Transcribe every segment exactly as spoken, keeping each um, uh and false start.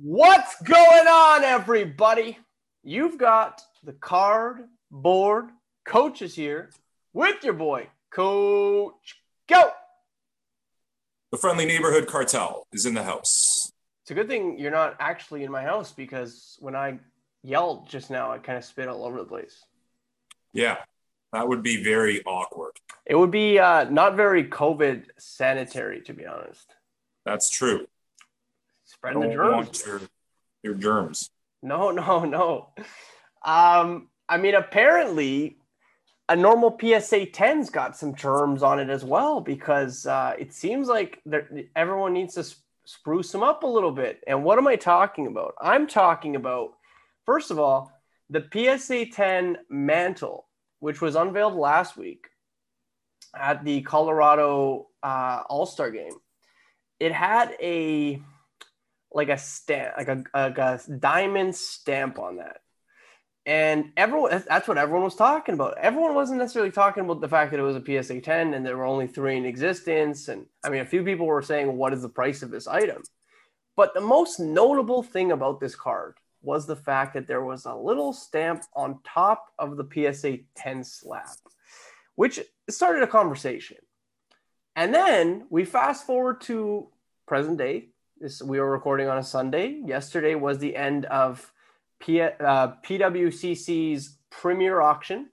What's going on, everybody? You've got the Cardboard Coaches here with your boy, Coach Go. The friendly neighborhood cartel is in the house. It's a good thing you're not actually in my house, because when I yelled just now, I kind of spit all over the place. Yeah, that would be very awkward. It would be uh, not very COVID sanitary, to be honest. That's true. Spreading the germs. Your, your germs. No, no, no. Um, I mean, apparently a normal P S A ten's got some germs on it as well, because uh, it seems like everyone needs to sp- spruce them up a little bit. And what am I talking about? I'm talking about, first of all, the P S A ten mantle, which was unveiled last week at the Colorado uh, All-Star game. It had a... like a stamp, like a, like a diamond stamp on that. And everyone, that's what everyone was talking about. Everyone wasn't necessarily talking about the fact that it was a P S A ten and there were only three in existence. And I mean, a few people were saying, what is the price of this item? But the most notable thing about this card was the fact that there was a little stamp on top of the P S A ten slab, which started a conversation. And then we fast forward to present day. This, we were recording on a Sunday. Yesterday was the end of P, uh, P W C C's premier auction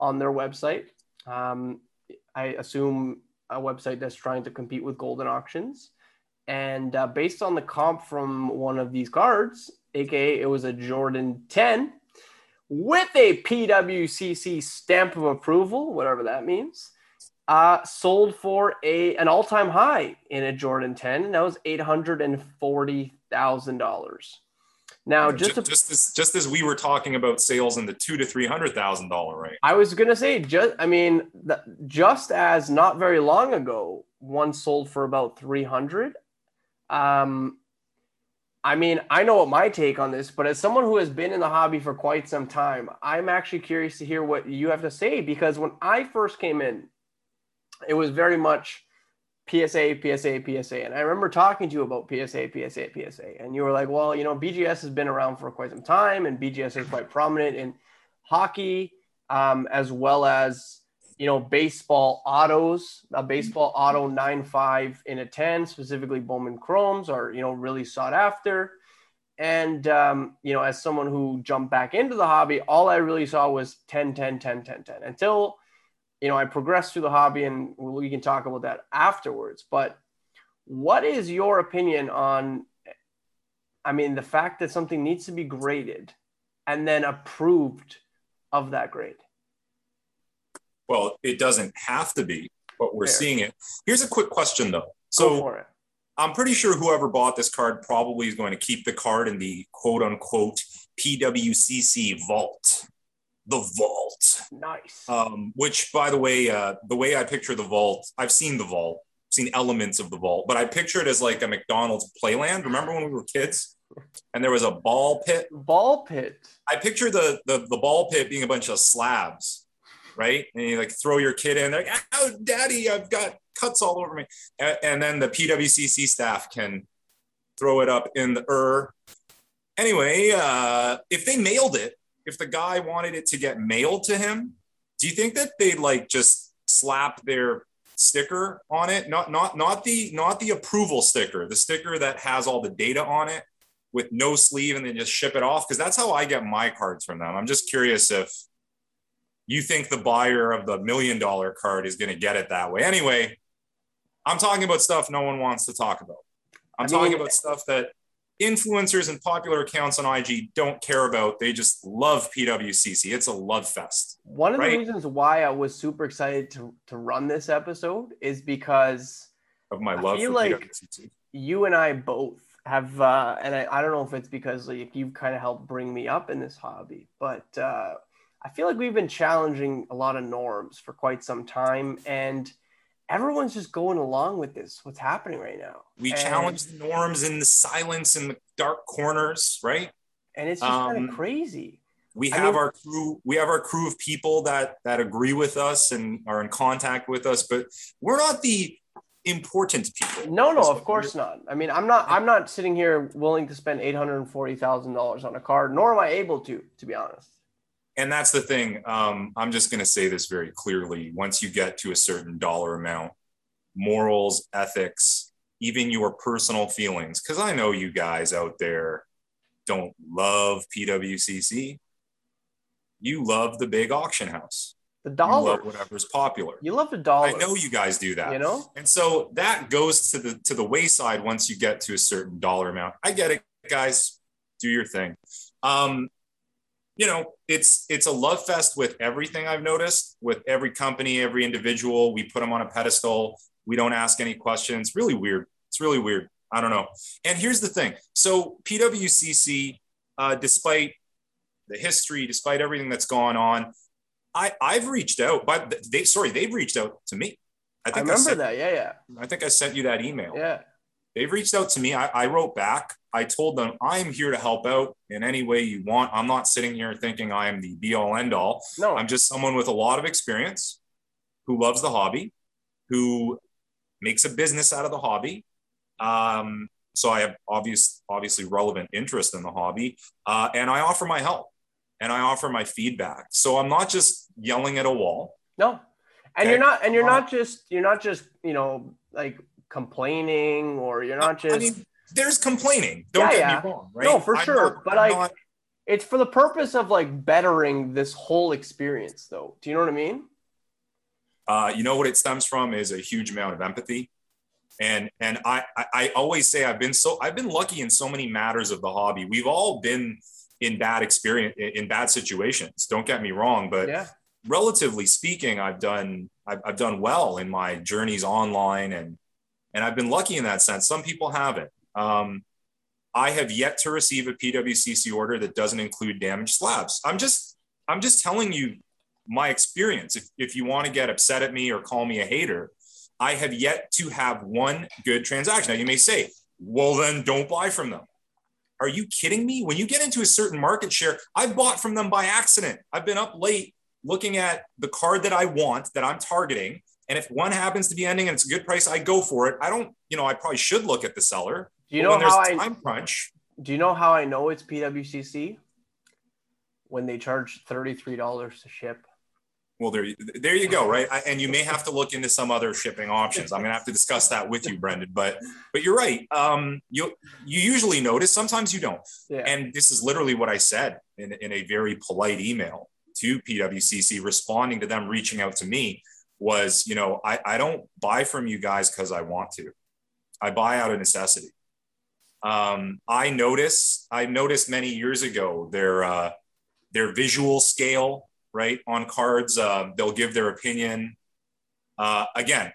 on their website. Um, I assume a website that's trying to compete with Golden Auctions. And uh, based on the comp from one of these cards, aka it was a Jordan ten with a P W C C stamp of approval, whatever that means. Uh, sold for a an all-time high in a Jordan ten, and that was eight hundred forty thousand dollars. Now, just just, to, just, as, just as we were talking about sales in the two to three hundred thousand dollar range, I was gonna say, just I mean, the, just as not very long ago, one sold for about three hundred. Um, I mean, I know what my take on this, but as someone who has been in the hobby for quite some time, I'm actually curious to hear what you have to say, because when I first came in, it was very much P S A, P S A, P S A. And I remember talking to you about P S A, P S A, P S A. And you were like, well, you know, B G S has been around for quite some time, and B G S is quite prominent in hockey, um, as well as, you know, baseball autos. A baseball auto nine five in a ten, specifically Bowman Chromes, are, you know, really sought after. And, um, you know, as someone who jumped back into the hobby, all I really saw was ten, ten, ten, ten, ten, until... you know, I progressed through the hobby, and we can talk about that afterwards. But what is your opinion on, I mean, the fact that something needs to be graded and then approved of that grade? Well, it doesn't have to be, but we're Fair. seeing it. Here's a quick question, though. So I'm pretty sure whoever bought this card probably is going to keep the card in the quote unquote P W C C vault. The vault. Nice. Um, which, by the way, uh, the way I picture the vault, I've seen the vault, seen elements of the vault, but I picture it as like a McDonald's playland. Remember when we were kids and there was a ball pit? Ball pit. I picture the the, the ball pit being a bunch of slabs, right? And you like throw your kid in, they're like, oh, daddy, I've got cuts all over me. And, and then the P W C C staff can throw it up in the er. Anyway, uh, if they mailed it, if the guy wanted it to get mailed to him, do you think that they'd like just slap their sticker on it? Not, not, not the, not the approval sticker, the sticker that has all the data on it with no sleeve, and then just ship it off. Cause that's how I get my cards from them. I'm just curious if you think the buyer of the million dollar card is going to get it that way. Anyway, I'm talking about stuff no one wants to talk about. I'm I mean, talking about stuff that influencers and popular accounts on I G don't care about. They just love P W C C. It's a love fest. One of right? the reasons why I was super excited to, to run this episode is because of my love I feel for like P W C C. You and I both have, uh, and I, I don't know if it's because like you've kind of helped bring me up in this hobby, but uh, I feel like we've been challenging a lot of norms for quite some time, and everyone's just going along with this, what's happening right now. We and, challenge the norms in the silence, in the dark corners, right? And it's just um, kind of crazy. We have I mean, our crew, we have our crew of people that that agree with us and are in contact with us, but we're not the important people. No, no, of course not. I mean, I'm not, I'm not sitting here willing to spend eight hundred forty thousand dollars on a card, nor am I able to, to be honest. And that's the thing. Um, I'm just going to say this very clearly. Once you get to a certain dollar amount, morals, ethics, even your personal feelings, because I know you guys out there don't love P W C C. You love the big auction house. The dollar. You love whatever's popular. You love the dollar. I know you guys do that. You know? And so that goes to the to the wayside once you get to a certain dollar amount. I get it, guys. Do your thing. Um, you know, it's it's a love fest with everything I've noticed, with every company, every individual. We put them on a pedestal. We don't ask any questions. Really weird. It's really weird. I don't know. And here's the thing. So P W C C, uh, despite the history, despite everything that's gone on, I, I've reached out, but they, sorry, they've reached out to me. I think I remember I sent, that. Yeah, yeah. I think I sent you that email. Yeah. They've reached out to me. I, I wrote back. I told them I'm here to help out in any way you want. I'm not sitting here thinking I am the be all end all. No, I'm just someone with a lot of experience who loves the hobby, who makes a business out of the hobby. Um, so I have obvious, obviously relevant interest in the hobby, uh, and I offer my help. And I offer my feedback. So I'm not just yelling at a wall. No. And okay? you're not, and you're not just, you're not just, you know, like complaining or you're not just, I mean, there's complaining. Don't yeah, get yeah. me wrong. Right? No, for I'm sure. Not, but I'm like, not... it's for the purpose of like bettering this whole experience though. Do you know what I mean? Uh, you know what it stems from is a huge amount of empathy. And, and I, I, I always say, I've been so, I've been lucky in so many matters of the hobby. We've all been in bad experience, in bad situations. Don't get me wrong, but yeah. relatively speaking, I've done, I've, I've done well in my journeys online, and, and I've been lucky in that sense. Some people haven't. Um, I have yet to receive a P W C C order that doesn't include damaged slabs. I'm just, I'm just telling you my experience. If, if you want to get upset at me or call me a hater, I have yet to have one good transaction. Now you may say, well, then don't buy from them. Are you kidding me? When you get into a certain market share, I bought from them by accident. I've been up late looking at the card that I want, that I'm targeting. And if one happens to be ending and it's a good price, I go for it. I don't, you know, I probably should look at the seller. Do you know how I, time crunch. Do you know how I know it's P W C C? When they charge thirty-three dollars to ship. Well, there, there you go, right? I, and you may have to look into some other shipping options. I'm going to have to discuss that with you, Brendan. But, but you're right. Um, you you usually notice. Sometimes you don't. Yeah. And this is literally what I said in, in a very polite email to P W C C, responding to them reaching out to me. Was, you know, I I don't buy from you guys because I want to. I buy out of necessity. Um, I notice. I noticed many years ago their uh, their visual scale. Right on cards, uh, they'll give their opinion. Uh, again,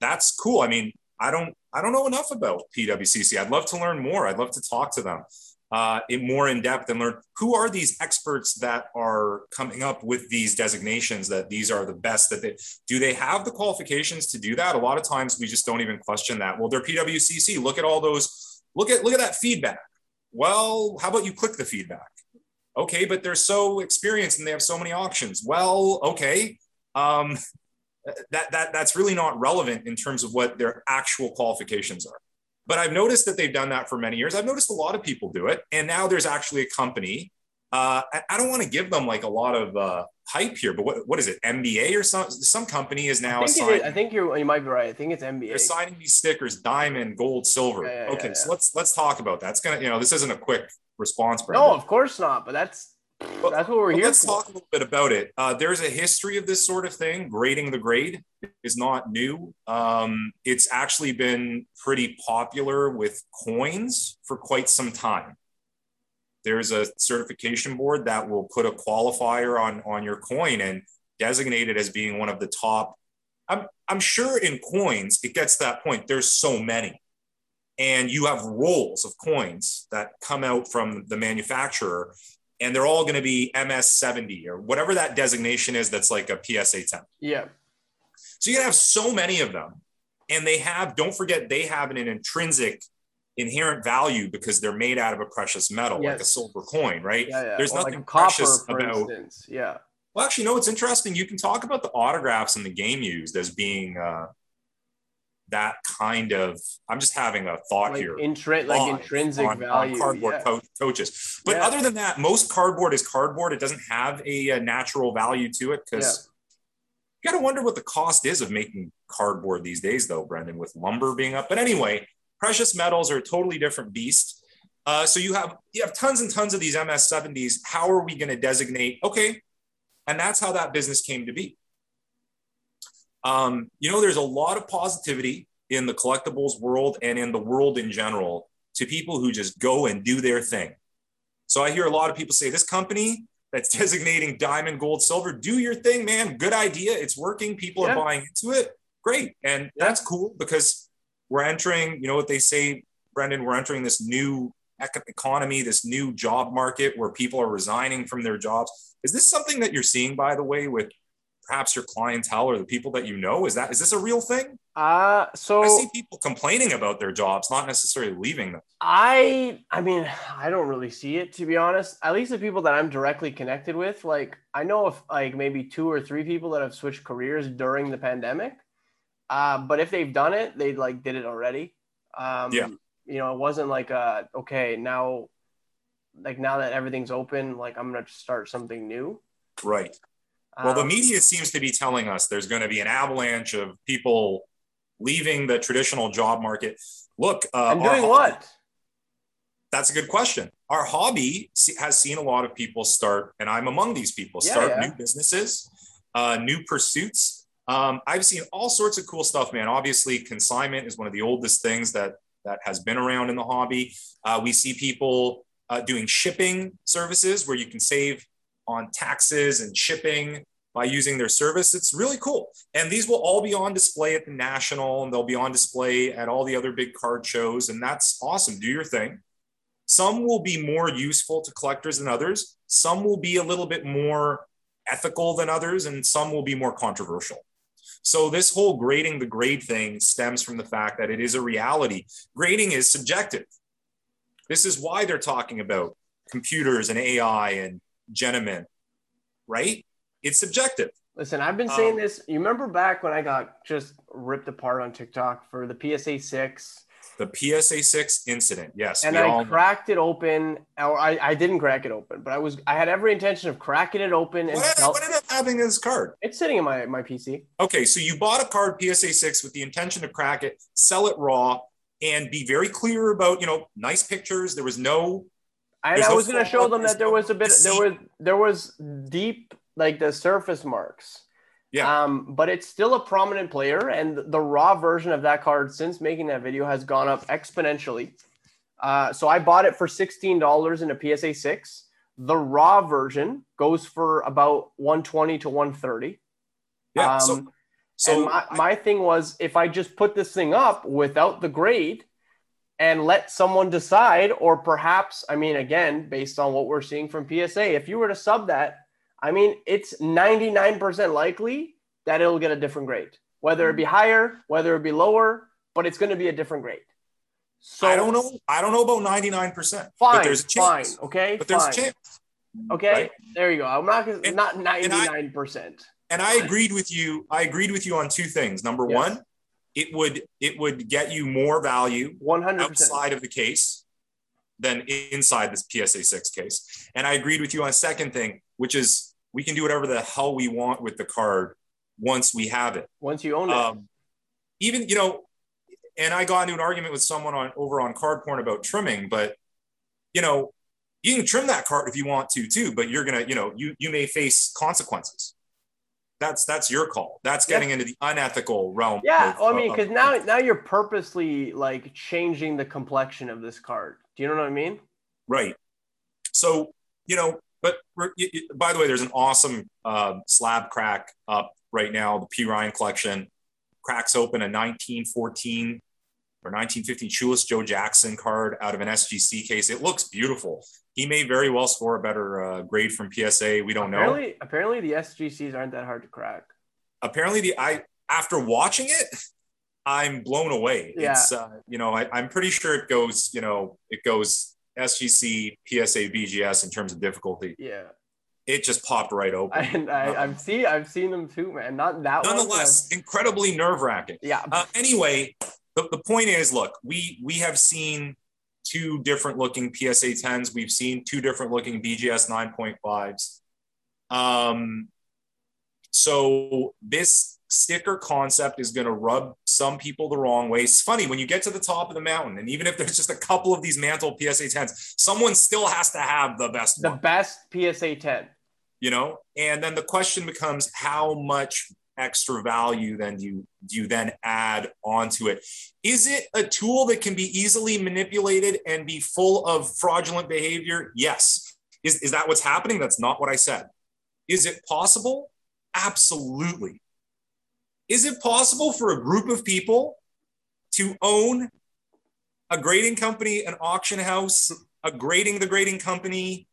that's cool. I mean, I don't, I don't know enough about P W C C. I'd love to learn more. I'd love to talk to them uh, in more in depth and learn who are these experts that are coming up with these designations. That these are the best. That they do they have the qualifications to do that? A lot of times we just don't even question that. Well, they're P W C C. Look at all those. Look at look at that feedback. Well, how about you click the feedback? Okay, but they're so experienced and they have so many options. Well, okay, um, that that that's really not relevant in terms of what their actual qualifications are. But I've noticed that they've done that for many years. I've noticed a lot of people do it, and now there's actually a company. Uh, I, I don't want to give them like a lot of uh, hype here, but what what is it? M B A or some some company is now. I think, assigning, I think you're you might be right. I think it's M B A. They're signing these stickers: diamond, gold, silver. Yeah, yeah, okay, yeah, yeah. so let's let's talk about that. It's gonna you know this isn't a quick response, Brendan. No, of course not. But that's but, that's what we're here for. Let's talk a little bit about it. Uh, there's a history of this sort of thing. Grading the grade is not new. Um, it's actually been pretty popular with coins for quite some time. There's a certification board that will put a qualifier on on your coin and designate it as being one of the top. I'm I'm sure in coins it gets to that point. There's so many. And you have rolls of coins that come out from the manufacturer, and they're all going to be M S seventy or whatever that designation is. That's like a P S A ten. Yeah. So you have so many of them, and they have, don't forget, they have an, an intrinsic inherent value because they're made out of a precious metal, yes. like a silver coin, right? Yeah, yeah. There's well, nothing like precious copper, for about, instance. Yeah. Well, actually, no, it's interesting. You can talk about the autographs in the game used as being, uh, that kind of, I'm just having a thought like here. Intre- like intrinsic on, value. On cardboard yeah. co- coaches. But yeah. other than that, most cardboard is cardboard. It doesn't have a, a natural value to it because yeah. you got to wonder what the cost is of making cardboard these days, though, Brendan, with lumber being up. But anyway, precious metals are a totally different beast. Uh, so you have you have tons and tons of these M S seventies. How are we going to designate? Okay. And that's how that business came to be. Um, you know, there's a lot of positivity in the collectibles world and in the world in general to people who just go and do their thing. So I hear a lot of people say, this company that's designating diamond, gold, silver, do your thing, man. Good idea. It's working. People yeah. are buying into it. Great. And yeah. that's cool because we're entering, you know what they say, Brendan, we're entering this new economy, this new job market where people are resigning from their jobs. Is this something that you're seeing, by the way, with perhaps your clientele or the people that you know? Is that, is this a real thing? Uh, so I see people complaining about their jobs, not necessarily leaving them. I, I mean, I don't really see it, to be honest, at least the people that I'm directly connected with. Like, I know of like maybe two or three people that have switched careers during the pandemic. Uh, but if they've done it, they like did it already. Um, yeah. You know, it wasn't like, uh, okay, now, like now that everything's open, like I'm going to start something new. Right. Well, the media seems to be telling us there's going to be an avalanche of people leaving the traditional job market. Look, uh, I'm doing hobby, what? That's a good question. Our hobby has seen a lot of people start, and I'm among these people, yeah, start yeah. new businesses, uh, new pursuits. Um, I've seen all sorts of cool stuff, man. Obviously, consignment is one of the oldest things that that has been around in the hobby. Uh, we see people uh, doing shipping services where you can save on taxes and shipping by using their service. It's really cool. And these will all be on display at the National, and they'll be on display at all the other big card shows. And that's awesome. Do your thing. Some will be more useful to collectors than others. Some will be a little bit more ethical than others, and some will be more controversial. So this whole grading the grade thing stems from the fact that it is a reality. Grading is subjective. This is why they're talking about computers and A I and gentlemen, right? It's subjective. Listen, I've been saying um, this. You remember back when I got just ripped apart on TikTok for the P S A six? The P S A six incident, yes. And I cracked know. it open. Or I, I didn't crack it open, but I was I had every intention of cracking it open. And what, felt, what ended up having this card? It's sitting in my, my P C. Okay, so you bought a card P S A six with the intention to crack it, sell it raw, and be very clear about, you know, nice pictures. There was no... I, I was going to show them that there was a bit, there was, there was deep, like the surface marks. Yeah. Um, but it's still a prominent player, and the raw version of that card since making that video has gone up exponentially. Uh, so I bought it for sixteen dollars in a P S A six. The raw version goes for about one twenty to one thirty. Yeah. Um, so, so my, I, my thing was, if I just put this thing up without the grade and let someone decide, or perhaps, I mean, again, based on what we're seeing from P S A, if you were to sub that, I mean, it's ninety-nine percent likely that it'll get a different grade, whether it be higher, whether it be lower, but it's going to be a different grade. So I don't know. I don't know about ninety-nine percent. Fine, but there's a chance. Fine, okay, but there's fine. a chance. Okay, right? There you go. I'm not and, not ninety-nine percent. And I, and I agreed with you. I agreed with you on two things. Number yes. one. It would it would get you more value one hundred percent outside of the case than inside this P S A six case. And I agreed with you on a second thing, which is we can do whatever the hell we want with the card once we have it. Once you own um, it. Even, you know, and I got into an argument with someone on over on Card Porn about trimming, but, you know, you can trim that card if you want to, too, but you're going to, you know, you you may face consequences. That's that's your call. That's getting yeah. into the unethical realm. Yeah, of, well, I mean, because now now you're purposely like changing the complexion of this card. Do you know what I mean? Right. So you know, but by the way, there's an awesome uh, slab crack up right now. The P. Ryan collection cracks open a nineteen fourteen or nineteen fifteen Shoeless Joe Jackson card out of an S G C case. It looks beautiful. He may very well score a better uh, grade from P S A. We don't apparently, know. Apparently, the S G Cs aren't that hard to crack. Apparently, the I after watching it, I'm blown away. Yeah. It's, uh, you know, I, I'm pretty sure it goes, you know, it goes S G C, P S A, B G S in terms of difficulty. Yeah. it just popped right open. And I, I've seen I've seen them too, man. Not that nonetheless, one, incredibly nerve-wracking. Yeah. Uh, anyway, the, the point is, look, we we have seen two different looking P S A tens. We've seen two different looking B G S nine point fives. Um, so this sticker concept is going to rub some people the wrong way. It's funny when you get to the top of the mountain, and even if there's just a couple of these mantle P S A tens, someone still has to have the best, the one. best P S A ten, you know? And then the question becomes, how much extra value then do you, do you then add onto it? Is it a tool that can be easily manipulated and be full of fraudulent behavior? Yes. Is, is that what's happening? That's not what I said. Is it possible? Absolutely. Is it possible for a group of people to own a grading company, an auction house, a grading the grading company,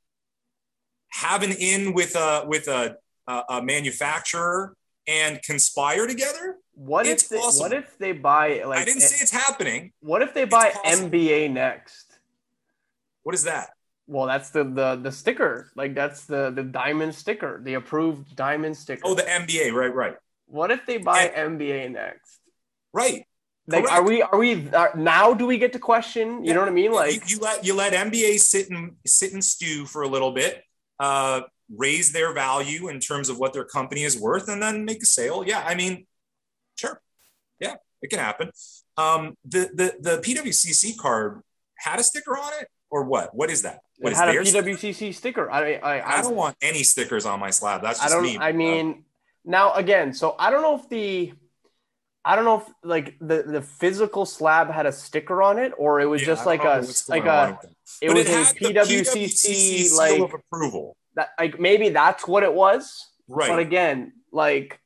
have an in with a with a, a, a manufacturer, and conspire together? What it's if they, possible. What if they buy? Like, I didn't say it's happening. What if they buy M B A Next? What is that? Well, that's the, the the sticker. Like that's the the diamond sticker, the approved diamond sticker. Oh, the M B A, right, right. What if they buy and, M B A Next? Right. Like, correct. are we are we are, now? Do we get to question? You yeah. know what I mean? Like you, you let you let M B A sit and sit and stew for a little bit, uh, raise their value in terms of what their company is worth, and then make a sale. Yeah, I mean, sure. Yeah, it can happen. Um, the the the P W C C card had a sticker on it, or what? What is that? What it had is a P W C C sticker. sticker. I I, I I don't want any stickers on my slab. That's just I don't, me. I mean. Uh, Now, again, so I don't know if the, I don't know if like the, the physical slab had a sticker on it, or it was yeah, just like a, like a, it was a P W C C, like of approval. That, like maybe that's what it was. Right. But again, like,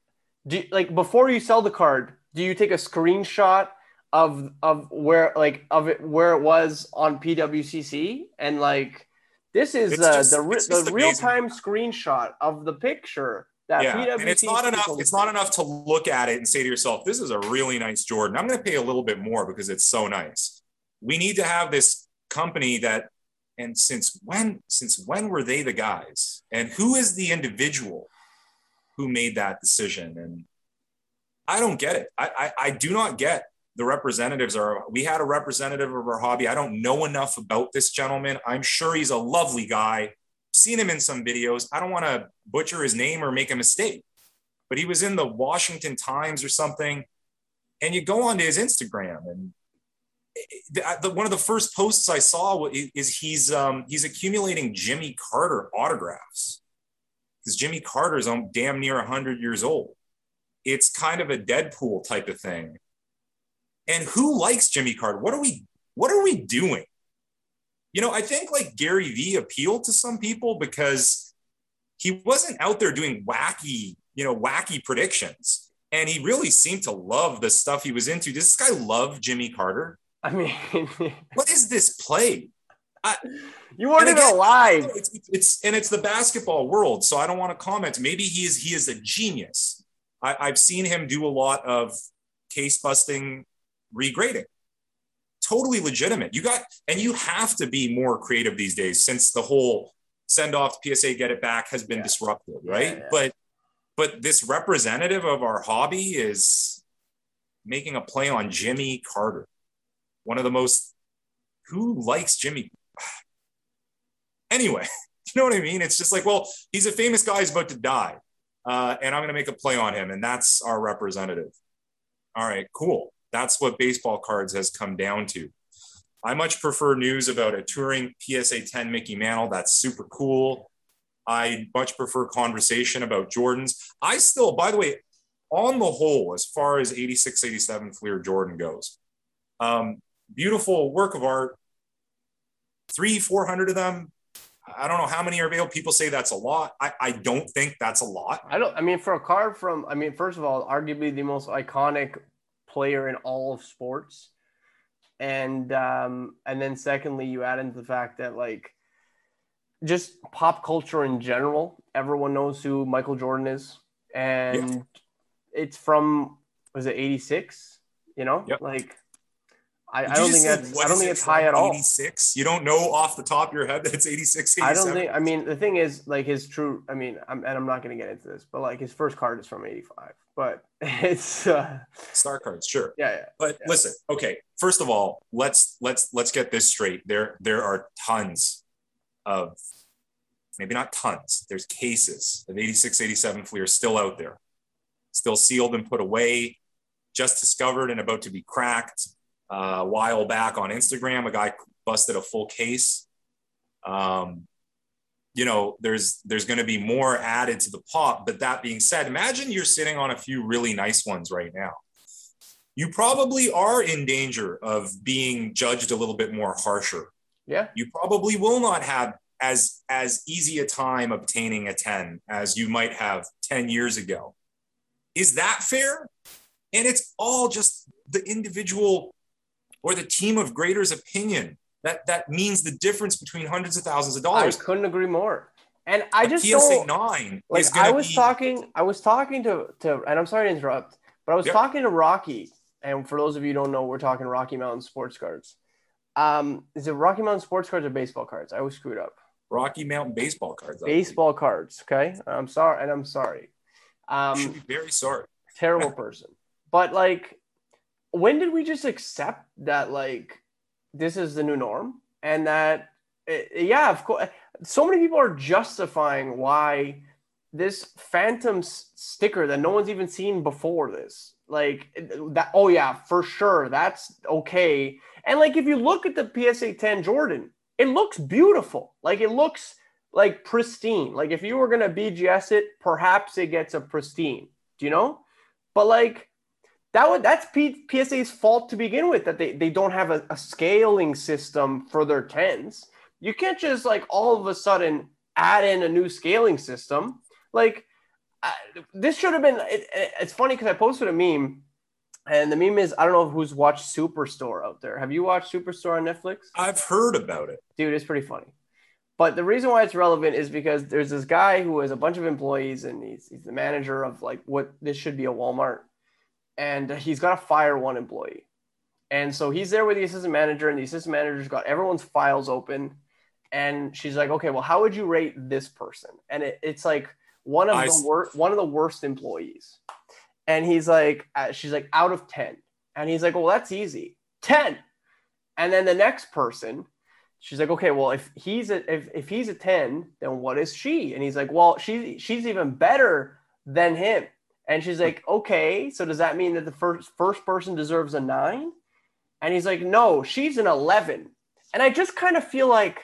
do like before you sell the card, do you take a screenshot of, of where, like of it, where it was on P W C C? And like, this is uh, just, the, the real time screenshot of the picture. That yeah, P W C C and it's not enough. It's not enough to look at it and say to yourself, "This is a really nice Jordan. I'm going to pay a little bit more because it's so nice." We need to have this company that, and since when? Since when were they the guys? And who is the individual who made that decision? And I don't get it. I I, I do not get the representatives. Are we had a representative of our hobby? I don't know enough about this gentleman. I'm sure he's a lovely guy. Seen him in some videos. I don't want to butcher his name or make a mistake, but he was in the Washington Times or something. And you go onto his Instagram, and the, the, one of the first posts I saw is he's um, he's accumulating Jimmy Carter autographs because Jimmy Carter's um, damn near one hundred years old. It's kind of a Deadpool type of thing. And who likes Jimmy Carter? What are we? What are we doing? You know, I think like Gary Vee appealed to some people because he wasn't out there doing wacky, you know, wacky predictions. And he really seemed to love the stuff he was into. Does this guy love Jimmy Carter? I mean, what is this play? I, you weren't even alive. It's, it's, and it's the basketball world. So I don't want to comment. Maybe he is, he is a genius. I, I've seen him do a lot of case busting, regrading. Totally legitimate. You got, and you have to be more creative these days since the whole send off to P S A, get it back has been yeah. disrupted, right? Yeah, yeah. But, but this representative of our hobby is making a play on Jimmy Carter, one of the most. Who likes Jimmy? Anyway, you know what I mean. It's just like, well, he's a famous guy who's about to die, uh, and I'm going to make a play on him, and that's our representative. All right, cool. That's what baseball cards has come down to. I much prefer news about a touring P S A ten Mickey Mantle. That's super cool. I much prefer conversation about Jordans. I still, by the way, on the whole, as far as eighty-six, eighty-seven Fleer Jordan goes, um, beautiful work of art, three, four hundred of them. I don't know how many are available. People say that's a lot. I, I don't think that's a lot. I don't, I mean, for a card from, I mean, first of all, arguably the most iconic player in all of sports, and um and then secondly you add into the fact that like just pop culture in general, everyone knows who Michael Jordan is, and yep. it's from was it eighty-six, you know? Yep. Like I, I don't think that's, I don't think it's high at all. eighty-six You don't know off the top of your head that it's eighty-six, eighty-seven. I don't think, I mean, the thing is like his true, I mean, I'm, and I'm not going to get into this, but like his first card is from eighty-five, but it's uh, star cards. Sure. Yeah. yeah but yeah. Listen, okay. First of all, let's, let's, let's get this straight. There, there are tons of, maybe not tons. There's cases of eighty-six, eighty-seven Fleer still out there, still sealed and put away, just discovered and about to be cracked. Uh, a while back on Instagram, a guy busted a full case. Um, you know, there's there's going to be more added to the pot. But that being said, imagine you're sitting on a few really nice ones right now. You probably are in danger of being judged a little bit more harsher. Yeah. You probably will not have as as easy a time obtaining a ten as you might have ten years ago. Is that fair? And it's all just the individual or the team of graders' opinion. That that means the difference between hundreds of thousands of dollars. I couldn't agree more. And I just don't, P S A nine like, is going to be... I was talking, I was talking to, to, and I'm sorry to interrupt, but I was yep. talking to Rocky, and for those of you who don't know, we're talking Rocky Mountain Sports Cards. Um, is it Rocky Mountain Sports Cards or Baseball Cards? I always screwed up. Rocky Mountain Baseball Cards. Baseball Cards, okay? I'm sorry, and I'm sorry. Um, you should be very sorry. Terrible person. But, like... when did we just accept that, like, this is the new norm? And that, it, yeah, of course, so many people are justifying why this phantom s- sticker that no one's even seen before this, like, that. oh, yeah, for sure, that's okay. And, like, if you look at the P S A ten Jordan, it looks beautiful. Like, it looks, like, pristine. Like, if you were going to B G S it, perhaps it gets a pristine, do you know? But, like... That would, that's P, PSA's fault to begin with, that they, they don't have a, a scaling system for their tens. You can't just, like, all of a sudden add in a new scaling system. Like, I, this should have been it, – it, it's funny because I posted a meme, and the meme is – I don't know who's watched Superstore out there. Have you watched Superstore on Netflix? I've heard about it. Dude, it's pretty funny. But the reason why it's relevant is because there's this guy who has a bunch of employees, and he's, he's the manager of, like, what this should be a Walmart. And he's got to fire one employee. And so he's there with the assistant manager, and the assistant manager's got everyone's files open. And she's like, okay, well, how would you rate this person? And it, it's like one of I the worst, one of the worst employees. And he's like, uh, she's like out of ten. And he's like, well, that's easy. ten. And then the next person, she's like, okay, well, if he's a, if, if he's a ten, then what is she? And he's like, well, she, she's even better than him. And she's like, okay, so does that mean that the first first person deserves a nine? And he's like, no, she's an eleven. And I just kind of feel like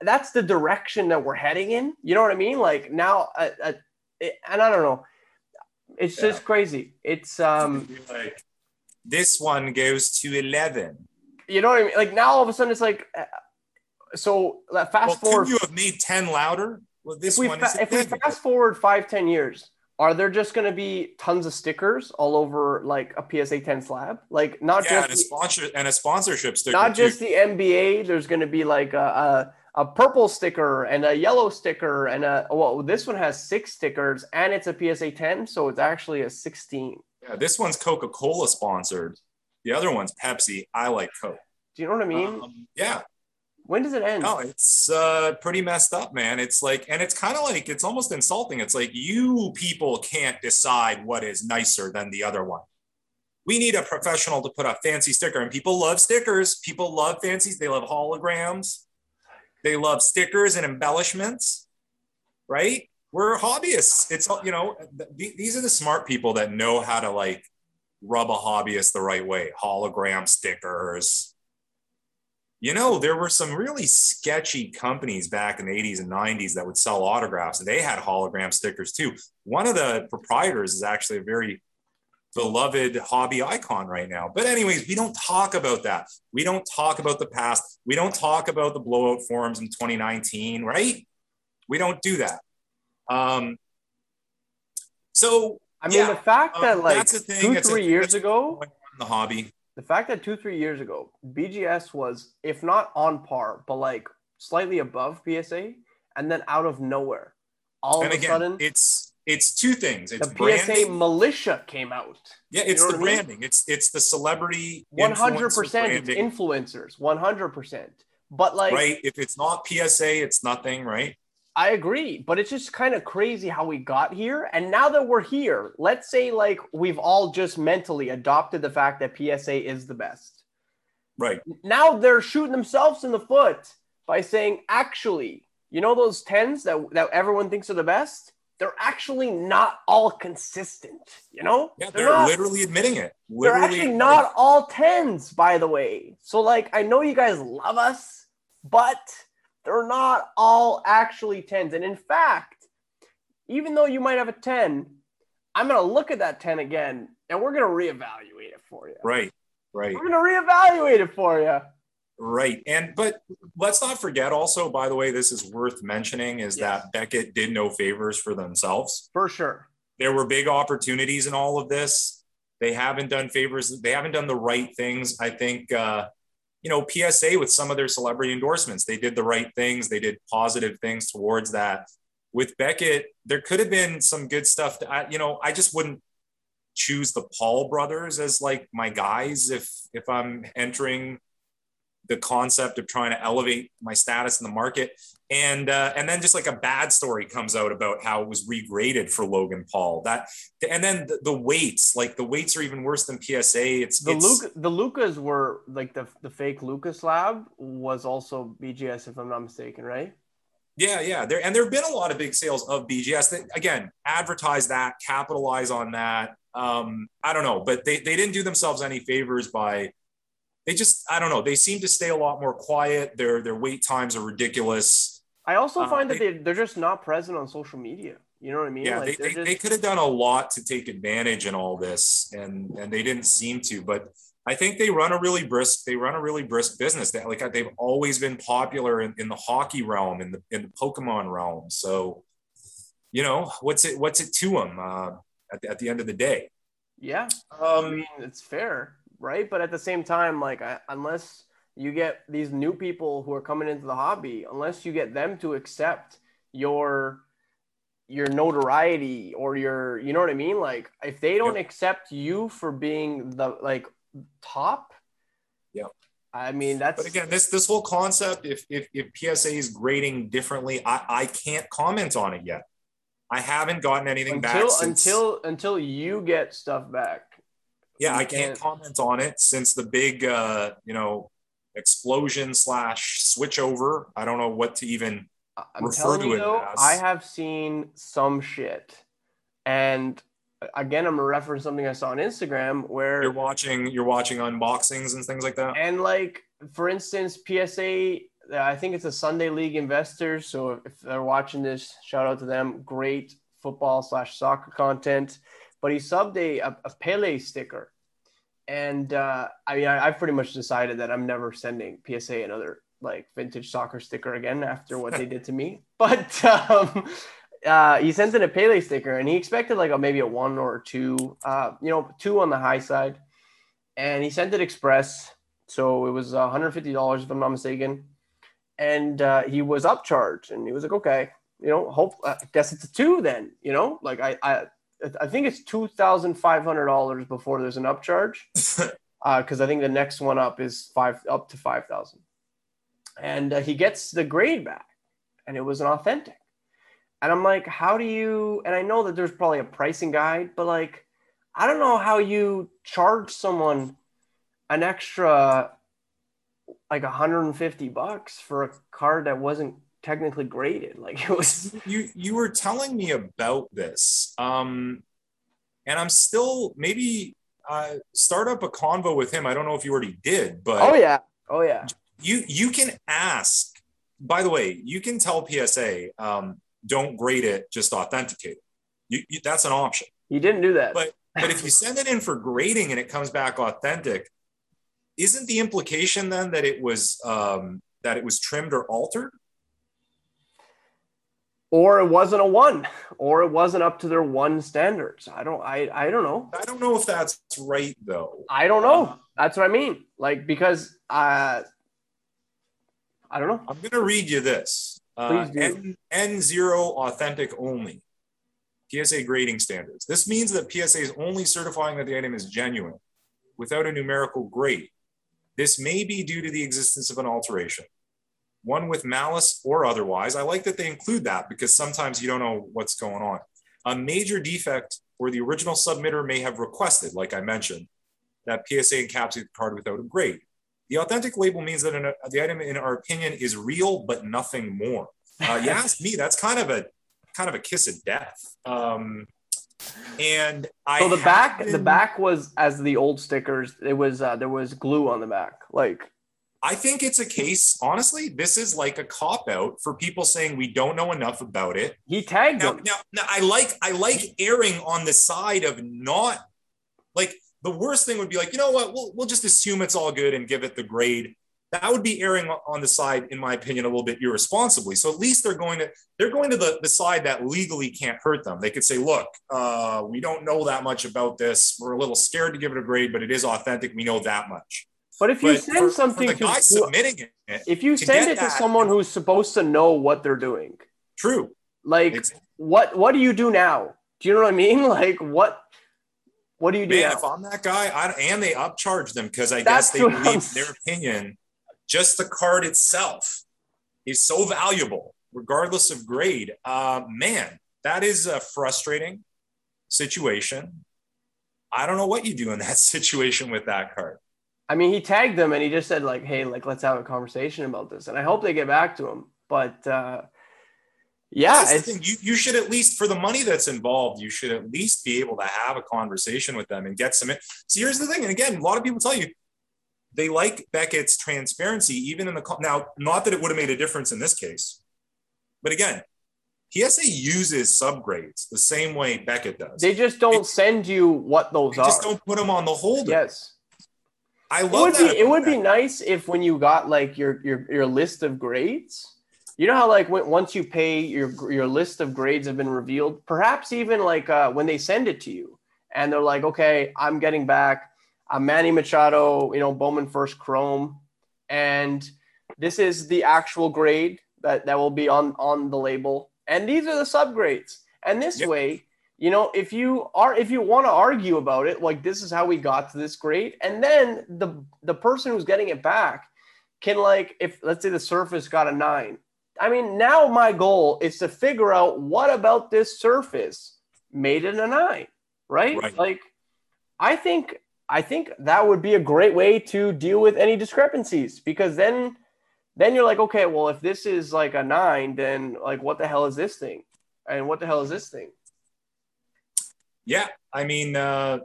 that's the direction that we're heading in. You know what I mean? Like now, uh, uh, it, and I don't know. It's yeah. just crazy. It's um, like, this one goes to eleven. You know what I mean? Like now all of a sudden it's like, uh, so uh, fast well, forward. Could you have made ten louder? Well, this if we, one fa- is If we fast forward five, ten years, are there just going to be tons of stickers all over like a P S A ten slab? Like not yeah, just and a, sponsor- and a sponsorship sticker. Not just too. The N B A. There's going to be like a, a a purple sticker and a yellow sticker and a well, this one has six stickers and it's a P S A ten, so it's actually a sixteen. Yeah, this one's Coca-Cola sponsored. The other one's Pepsi. I like Coke. Do you know what I mean? Um, yeah. When does it end? No, it's uh, pretty messed up, man. It's like, and it's kind of like, it's almost insulting. It's like, you people can't decide what is nicer than the other one. We need a professional to put a fancy sticker, and people love stickers. People love fancies. They love holograms. They love stickers and embellishments, right? We're hobbyists. It's, you know, th- these are the smart people that know how to like rub a hobbyist the right way. Hologram stickers. You know, there were some really sketchy companies back in the eighties and nineties that would sell autographs, and they had hologram stickers too. One of the proprietors is actually a very beloved hobby icon right now. But anyways, we don't talk about that. We don't talk about the past. We don't talk about the blowout forums in twenty nineteen, right? We don't do that. Um, so, I mean, yeah, the fact um, that like two, three it's a, years it's ago, the hobby. The fact that two, three years ago, B G S was, if not on par, but like slightly above P S A, and then out of nowhere, all and of again, a sudden, it's It's two things. It's the P S A militia came out. Yeah, it's the branding. I mean? It's it's the celebrity. One hundred percent. It's influencers. One hundred percent. But like, right? If it's not P S A, it's nothing, right? I agree, but it's just kind of crazy how we got here. And now that we're here, let's say like we've all just mentally adopted the fact that P S A is the best. Right. Now they're shooting themselves in the foot by saying, actually, you know those tens that that everyone thinks are the best? They're actually not all consistent, you know? Yeah, they're, they're not, literally admitting it. Literally they're actually not it. all tens, by the way. So like, I know you guys love us, but they're not all actually tens. And in fact, even though you might have a ten, I'm going to look at that ten again, and we're going to reevaluate it for you. Right, right. We're going to reevaluate it for you. Right. And but let's not forget also, by the way, this is worth mentioning, is yes. that Beckett did no favors for themselves. For sure. There were big opportunities in all of this. They haven't done favors. They haven't done the right things. I think, uh, you know, P S A with some of their celebrity endorsements, they did the right things. They did positive things towards that. With Beckett, there could have been some good stuff. To, I, you know, I just wouldn't choose the Paul brothers as like my guys if if I'm entering the concept of trying to elevate my status in the market. And, uh, and then just like a bad story comes out about how it was regraded for Logan Paul, that, and then the, the weights, like the weights are even worse than P S A. It's the, it's, Luke, the Lucas were like the, the fake Lucas lab was also B G S, if I'm not mistaken. Right. Yeah. Yeah. There, and there've been a lot of big sales of B G S that again, advertise that, capitalize on that. Um, I don't know, but they, they didn't do themselves any favors by, They just, I don't know. They seem to stay a lot more quiet. Their their wait times are ridiculous. I also find uh, that they, they're just not present on social media. You know what I mean? Yeah, like they, they, just... they could have done a lot to take advantage in all this, and and they didn't seem to. But I think they run a really brisk. They run a really brisk business. That like they've always been popular in, in the hockey realm, in the in the Pokemon realm. So, you know, what's it what's it to them uh, at the, at the end of the day? Yeah, um, I mean, it's fair. Right. But at the same time, like I, unless you get these new people who are coming into the hobby, unless you get them to accept your your notoriety or your, you know what I mean? Like if they don't yep. accept you for being the like top. Yeah. I mean, that's. But again, this this whole concept, if if, if P S A is grading differently, I, I can't comment on it yet. I haven't gotten anything until, back since... until until you get stuff back. Yeah, I can't comment on it since the big, uh, you know, explosion slash switchover. I don't know what to even I'm refer to you it though, as. I have seen some shit. And again, I'm going to reference something I saw on Instagram where... You're watching, you're watching unboxings and things like that? And like, for instance, P S A, I think it's a Sunday League investor. So if they're watching this, shout out to them. Great football slash soccer content. But he subbed a, a Pele sticker. And uh, I mean, I, I've pretty much decided that I'm never sending P S A another like vintage soccer sticker again after what they did to me. But um, uh, he sent in a Pele sticker and he expected like a, maybe a one or a two, uh, you know, two on the high side. And he sent it express. So it was one hundred fifty dollars if I'm not mistaken. And uh, he was upcharged and he was like, okay, you know, hope, I guess it's a two then, you know, like I, I, I think it's two thousand five hundred dollars before there's an upcharge, because uh, I think the next one up is five up to five thousand dollars. And uh, he gets the grade back, and it was an authentic. And I'm like, how do you – and I know that there's probably a pricing guide, but, like, I don't know how you charge someone an extra, like, one hundred fifty bucks for a card that wasn't – technically graded. Like it was you you were telling me about this um and I'm still maybe uh start up a convo with him. I don't know if you already did, but oh yeah oh yeah you you can ask. By the way, you can tell P S A um don't grade it, just authenticate it. You, you that's an option. You didn't do that, but but if you send it in for grading and it comes back authentic, isn't the implication then that it was um that it was trimmed or altered? Or it wasn't a one, or it wasn't up to their one standards. I don't, I, I don't know. I don't know if that's right though. I don't know. That's what I mean. Like, because uh, I don't know. I'm going to read you this. Uh, Please do. N zero authentic only. P S A grading standards. This means that P S A is only certifying that the item is genuine without a numerical grade. This may be due to the existence of an alteration, one with malice or otherwise. I like that they include that because sometimes you don't know what's going on. A major defect where the original submitter may have requested, like I mentioned, that P S A encapsulates the card without a grade. The authentic label means that an, the item, in our opinion, is real, but nothing more. Uh, you ask me, that's kind of a kind of a kiss of death. Um, and I so the back been, the back was as the old stickers. It was uh, there was glue on the back, like. I think it's a case, honestly, this is like a cop-out for people saying we don't know enough about it. He tagged now, him. Now, now, I like I like erring on the side of not, like, the worst thing would be like, you know what, we'll, we'll just assume it's all good and give it the grade. That would be erring on the side, in my opinion, a little bit irresponsibly. So at least they're going to, they're going to the, the side that legally can't hurt them. They could say, look, uh, we don't know that much about this. We're a little scared to give it a grade, but it is authentic. We know that much. But if you but send for, something for the guy to submitting it, if you send it to that, someone who's supposed to know what they're doing, true. Like exactly. what what do you do now? Do you know what I mean? Like what what do you do? Man, now? If I'm that guy, I, and they upcharge them because I That's guess they believe in their opinion. Just the card itself is so valuable, regardless of grade. Uh, man, that is a frustrating situation. I don't know what you do in that situation with that card. I mean, he tagged them and he just said like, hey, like, let's have a conversation about this. And I hope they get back to him. But uh, yeah, it's, the thing. You, you should at least for the money that's involved, you should at least be able to have a conversation with them and get some. So here's the thing. And again, a lot of people tell you they like Beckett's transparency, even in the now, not that it would have made a difference in this case. But again, P S A uses subgrades the same way Beckett does. They just don't it, send you what those they are. They just don't put them on the holder. Yes. I love it would that be, it would that. be nice if when you got like your, your, your list of grades, you know how like when, once you pay your, your list of grades have been revealed, perhaps even like uh, when they send it to you and they're like, okay, I'm getting back, I'm Manny Machado, you know, Bowman First Chrome. And this is the actual grade that, that will be on, on the label. And these are the subgrades. And this yep. way, you know, if you are, if you want to argue about it, like this is how we got to this grade, and then the the person who's getting it back can like, if let's say the surface got a nine, I mean, now my goal is to figure out what about this surface made it a nine, right? right? Like, I think I think that would be a great way to deal with any discrepancies because then then you're like, okay, well, if this is like a nine, then like, what the hell is this thing, and what the hell is this thing? Yeah, I mean, uh,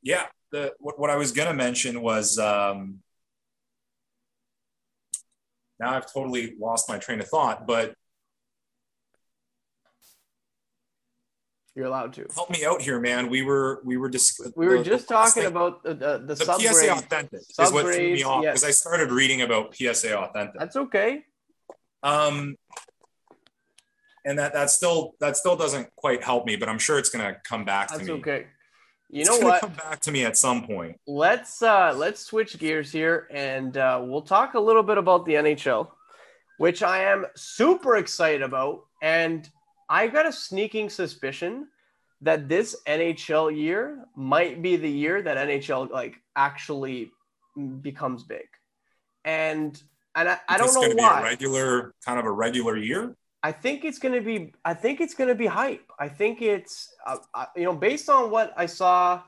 yeah, the, what, what I was going to mention was, um, now I've totally lost my train of thought, but. You're allowed to. Help me out here, man. We were, we were, dis- we were the, just the talking thing. about the, the, the, the subgrade, P S A authentic subgrade, is what threw me off because yes. I started reading about P S A authentic. That's okay. Um. And that, that still that still doesn't quite help me, but I'm sure it's gonna come back to me. That's okay. You know what? It's gonna come back to me at some point. Let's uh, let's switch gears here, and uh, we'll talk a little bit about the N H L, which I am super excited about. And I got a sneaking suspicion that this N H L year might be the year that N H L like actually becomes big. And and I, I don't know why. It's gonna be a regular kind of a regular year. I think it's going to be, I think it's going to be hype. I think it's, uh, I, you know, based on what I saw,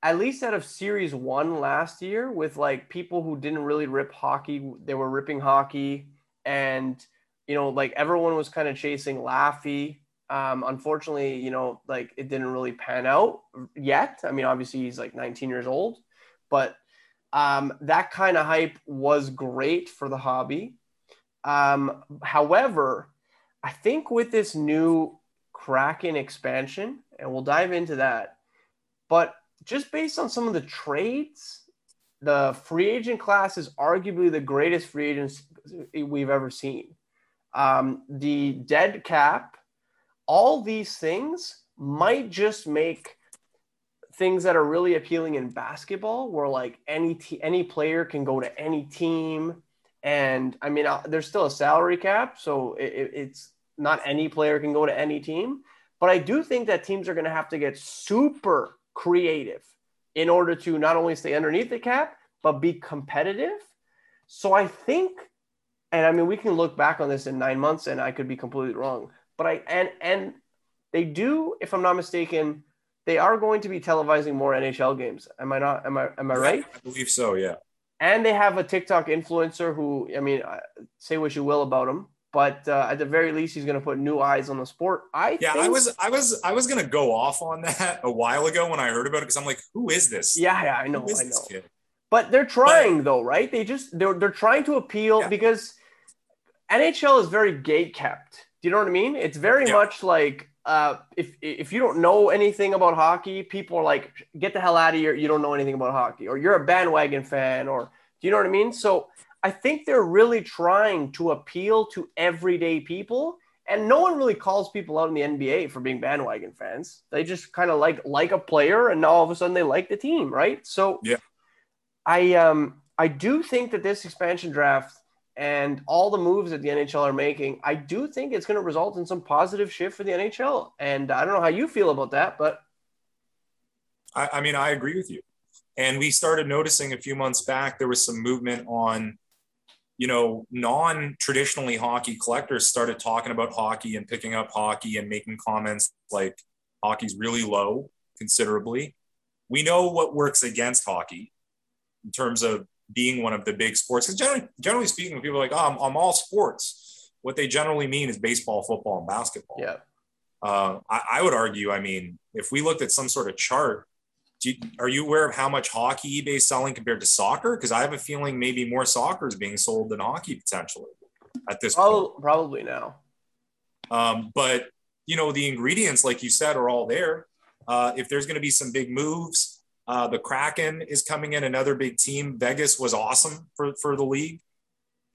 at least out of series one last year with like people who didn't really rip hockey, they were ripping hockey and, you know, like everyone was kind of chasing Laffy. Um, unfortunately, you know, like it didn't really pan out yet. I mean, obviously he's like nineteen years old, but um, that kind of hype was great for the hobby. Um, however, I think with this new Kraken expansion, and we'll dive into that, but just based on some of the trades, the free agent class is arguably the greatest free agents we've ever seen. Um, the dead cap, all these things might just make things that are really appealing in basketball where like any t- any player can go to any team. And I mean, uh, there's still a salary cap, so it, it, it's not any player can go to any team, But I do think that teams are going to have to get super creative in order to not only stay underneath the cap, but be competitive. So I think, and I mean, we can look back on this in nine months and I could be completely wrong, but I, and, and they do, if I'm not mistaken, they are going to be televising more N H L games. Am I not, am I, am I right? I believe so. Yeah. And they have a TikTok influencer who, I mean, say what you will about him, but uh, at the very least, he's going to put new eyes on the sport. I yeah, think... I was, I was, I was going to go off on that a while ago when I heard about it because I'm like, who is this? Yeah, yeah, I know, I know. Kid? But they're trying but, though, right? They just they're they're trying to appeal yeah. because N H L is very gate kept. Do you know what I mean? It's very yeah. much like uh, if if you don't know anything about hockey, people are like, get the hell out of here. You don't know anything about hockey, or you're a bandwagon fan, or do you know what I mean? So. I think they're really trying to appeal to everyday people, and no one really calls people out in the N B A for being bandwagon fans. They just kind of like, like a player, and now all of a sudden they like the team. Right. So yeah. I, um, I do think that this expansion draft and all the moves that the N H L are making, I do think it's going to result in some positive shift for the N H L. And I don't know how you feel about that, but I, I mean, I agree with you. And we started noticing a few months back, there was some movement on, you know, non-traditionally hockey collectors started talking about hockey and picking up hockey and making comments like hockey's really low considerably. We know what works against hockey in terms of being one of the big sports. Because generally, generally speaking, when people are like, oh, I'm, I'm all sports, what they generally mean is baseball, football, and basketball. Yeah. Uh, I, I would argue, I mean, if we looked at some sort of chart, do you, are you aware of how much hockey eBay's selling compared to soccer? Because I have a feeling maybe more soccer is being sold than hockey potentially at this probably, point. Probably now. Um, but, you know, the ingredients, like you said, are all there. Uh, if there's going to be some big moves, uh, the Kraken is coming in, another big team. Vegas was awesome for, for the league.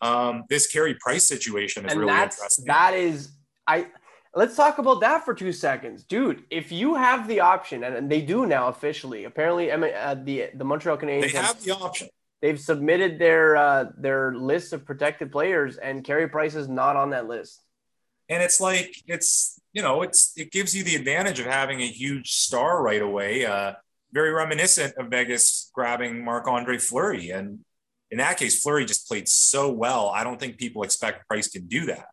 Um, this Carey Price situation is and really that's, interesting. That is – I. Let's talk about that for two seconds. Dude, if you have the option, and they do now officially, apparently uh, the the Montreal Canadiens. They have the option. They've submitted their uh, their list of protected players, and Carey Price is not on that list. And it's like, it's, you know, it's it gives you the advantage of having a huge star right away. Uh, very reminiscent of Vegas grabbing Marc-Andre Fleury. And in that case, Fleury just played so well. I don't think people expect Price can do that.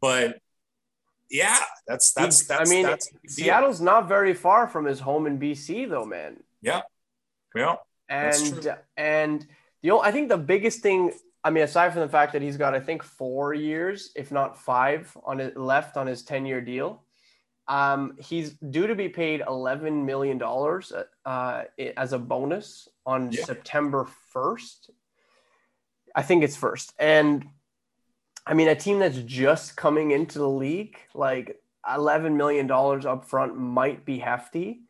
But yeah, that's that's that's. I mean, that's Seattle's not very far from his home in B C, though, man. Yeah, yeah. And and the I think the biggest thing, I mean, aside from the fact that he's got, I think, four years, if not five, on his, left on his ten-year deal, um, he's due to be paid eleven million dollars uh, as a bonus on yeah. September first. I think it's first and. I mean, a team that's just coming into the league, like eleven million dollars up front might be hefty.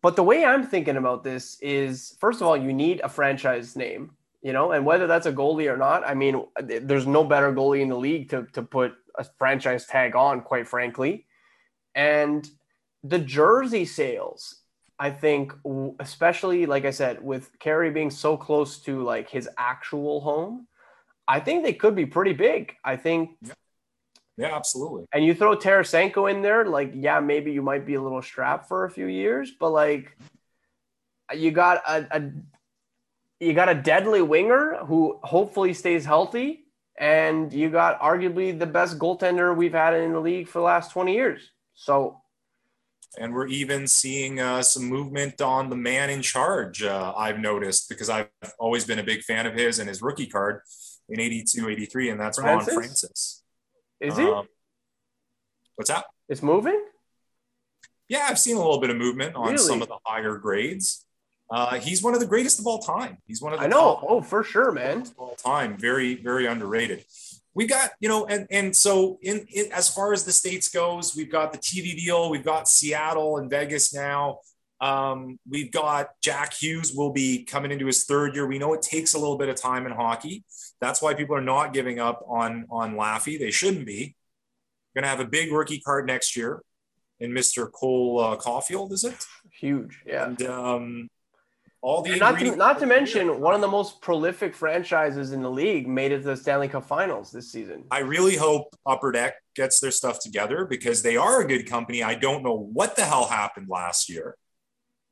But the way I'm thinking about this is, first of all, you need a franchise name, you know, and whether that's a goalie or not, I mean, there's no better goalie in the league to, to put a franchise tag on, quite frankly. And the jersey sales, I think, especially, like I said, with Carey being so close to like his actual home, I think they could be pretty big. I think. Yeah. yeah, absolutely. And you throw Tarasenko in there, like, yeah, maybe you might be a little strapped for a few years, but like you got a, a you got a deadly winger who hopefully stays healthy, and you got arguably the best goaltender we've had in the league for the last twenty years. So. And we're even seeing uh, some movement on the man in charge. Uh, I've noticed because I've always been a big fan of his and his rookie card. In eighty-two, eighty-three, and that's Francis? Ron Francis. Is he? Um, what's that? It's moving? Yeah, I've seen a little bit of movement on really? some of the higher grades. Uh, he's one of the greatest of all time. He's one of the I know. Oh, for sure, man. Of all time. Very, very underrated. We got, you know, and and so in, in as far as the States goes, we've got the T V deal. We've got Seattle and Vegas now. Um, we've got Jack Hughes will be coming into his third year. We know it takes a little bit of time in hockey. That's why people are not giving up on, on Laffy. They shouldn't be. We're going to have a big rookie card next year in Mister Cole uh, Caulfield, is it? Huge, yeah. And um, all the not to, not to mention one of the most prolific franchises in the league made it to the Stanley Cup Finals this season. I really hope Upper Deck gets their stuff together because they are a good company. I don't know what the hell happened last year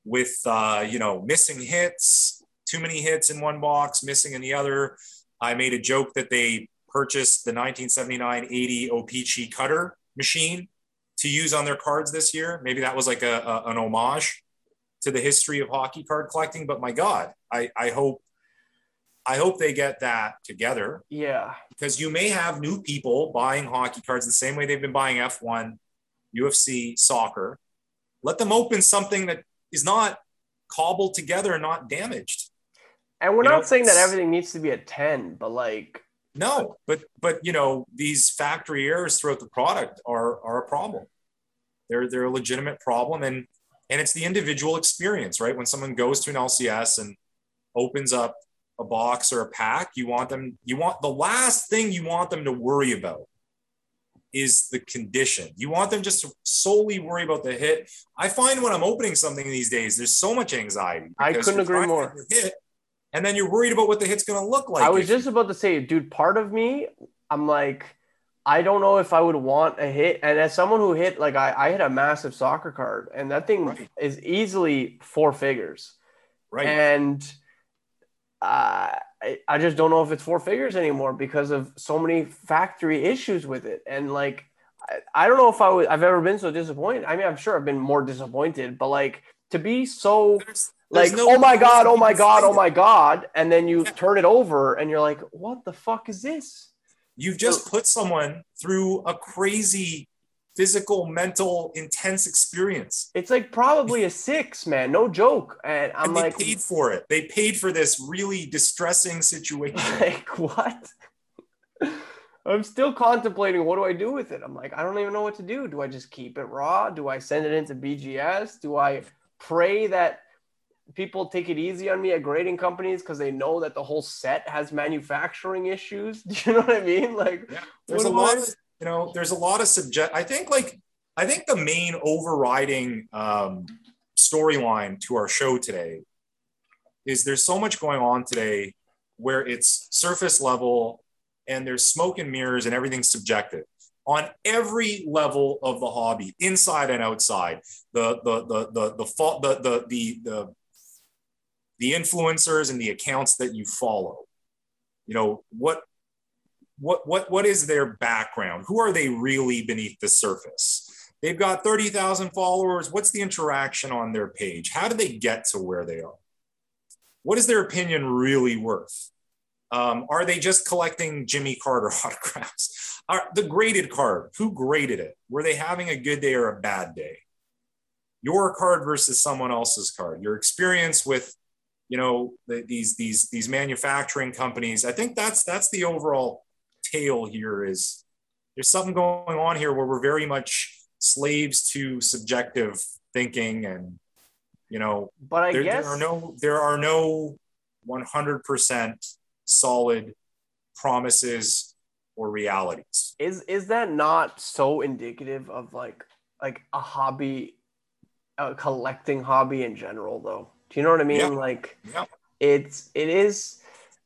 with, uh, you know, missing hits, too many hits in one box, missing in the other. I made a joke that they purchased the nineteen seventy-nine eighty O P C cutter machine to use on their cards this year. Maybe that was like a, a an homage to the history of hockey card collecting. But my God, I, I hope I hope they get that together. Yeah. Because you may have new people buying hockey cards the same way they've been buying F one, U F C, soccer. Let them open something that is not cobbled together and not damaged. And we're you not know, saying that everything needs to be a ten, but like no, but but you know, these factory errors throughout the product are are a problem. They're they're a legitimate problem, and and it's the individual experience, right? When someone goes to an L C S and opens up a box or a pack, you want them, you want the last thing you want them to worry about is the condition. You want them just to solely worry about the hit. I find when I'm opening something these days, there's so much anxiety. I couldn't agree more. Hit, and then you're worried about what the hit's going to look like. I was just about to say, dude, part of me, I'm like, I don't know if I would want a hit. And as someone who hit, like I, I hit a massive soccer card and that thing right. is easily four figures. Right. And uh, I, I just don't know if it's four figures anymore because of so many factory issues with it. And like, I, I don't know if I would, I've ever been so disappointed. I mean, I'm sure I've been more disappointed, but like to be so there's, there's like, no oh my God, oh my God, oh my God. And then you yeah. turn it over and you're like, what the fuck is this? You've just put someone through a crazy physical, mental, intense experience. It's like probably a six, man. No joke. And I'm and they like, they paid for it. They paid for this really distressing situation. Like what? I'm still contemplating. What do I do with it? I'm like, I don't even know what to do. Do I just keep it raw? Do I send it into B G S? Do I pray that people take it easy on me at grading companies because they know that the whole set has manufacturing issues? Do you know what I mean? Like, yeah. there's a lot. Of, you know, there's a lot of subject. I think, like, I think the main overriding um, storyline to our show today is there's so much going on today where it's surface level and there's smoke and mirrors and everything's subjective on every level of the hobby, inside and outside. The the the the the fault the the the, the the influencers and the accounts that you follow, you know, what, what, what, what is their background? Who are they really beneath the surface? They've got thirty thousand followers. What's the interaction on their page? How do they get to where they are? What is their opinion really worth? Um, are they just collecting Jimmy Carter autographs? Are, the graded card, who graded it? Were they having a good day or a bad day? Your card versus someone else's card, your experience with, you know, the, these these these manufacturing companies. I think that's that's the overall tale here is there's something going on here where we're very much slaves to subjective thinking and, you know, but I there, guess there are no there are no one hundred percent solid promises or realities. Is is that not so indicative of like like a hobby, a collecting hobby in general though? Do you know what I mean? Yeah. Like yeah. it's, it is,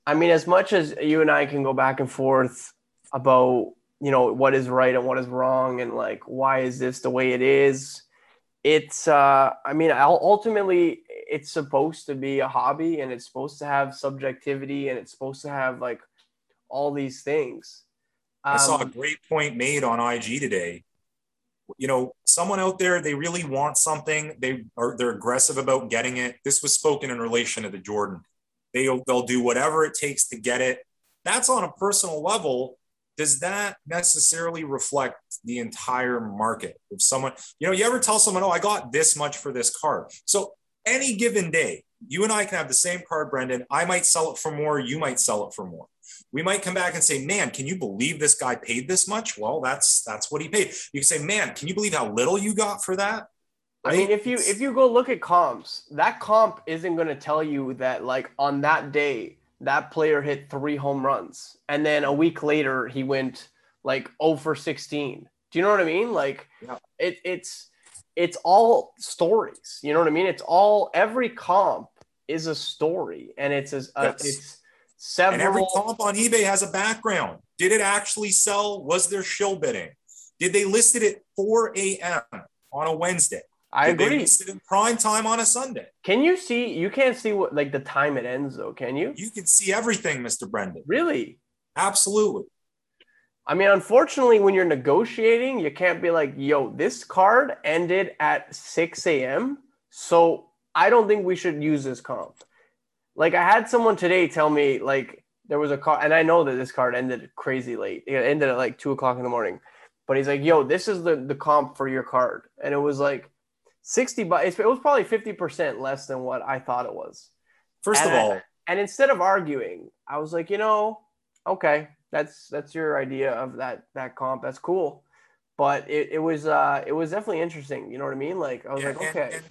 I mean, as much as you and I can go back and forth about, you know, what is right and what is wrong and like, why is this the way it is? It's, uh, I mean, ultimately it's supposed to be a hobby and it's supposed to have subjectivity and it's supposed to have like all these things. Um, I saw a great point made on I G today. You know, someone out there, they really want something. They are, they're aggressive about getting it. This was spoken in relation to the Jordan. They'll, they'll do whatever it takes to get it. That's on a personal level. Does that necessarily reflect the entire market? If someone, you know, you ever tell someone, oh, I got this much for this card. So any given day, you and I can have the same card, Brendan. I might sell it for more. You might sell it for more. We might come back and say, man, can you believe this guy paid this much? Well, that's that's what he paid. You can say, man, can you believe how little you got for that? Right? I mean, if you if you go look at comps, that comp isn't going to tell you that like on that day, that player hit three home runs. And then a week later, he went like oh for sixteen. Do you know what I mean? Like yeah. it, it's it's all stories. You know what I mean? It's all every comp is a story, and it's as uh, yes. it's several. And every comp on eBay has a background. Did it actually sell? Was there shill bidding? Did they list it at four a.m. on a Wednesday? I Did agree. They list it in prime time on a Sunday? Can you see? You can't see what like the time it ends though, can you? You can see everything, Mister Brendan. Really? Absolutely. I mean, unfortunately, when you're negotiating, you can't be like, yo, this card ended at six a.m., so I don't think we should use this comp. Like, I had someone today tell me, like, there was a card, and I know that this card ended crazy late. It ended at, like, two o'clock in the morning. But he's like, yo, this is the, the comp for your card. And it was, like, sixty bucks. It was probably fifty percent less than what I thought it was. First and of all. I, and instead of arguing, I was like, you know, okay. That's that's your idea of that that comp. That's cool, but it, it was uh it was definitely interesting. You know what I mean? Like I was yeah, like, okay. And,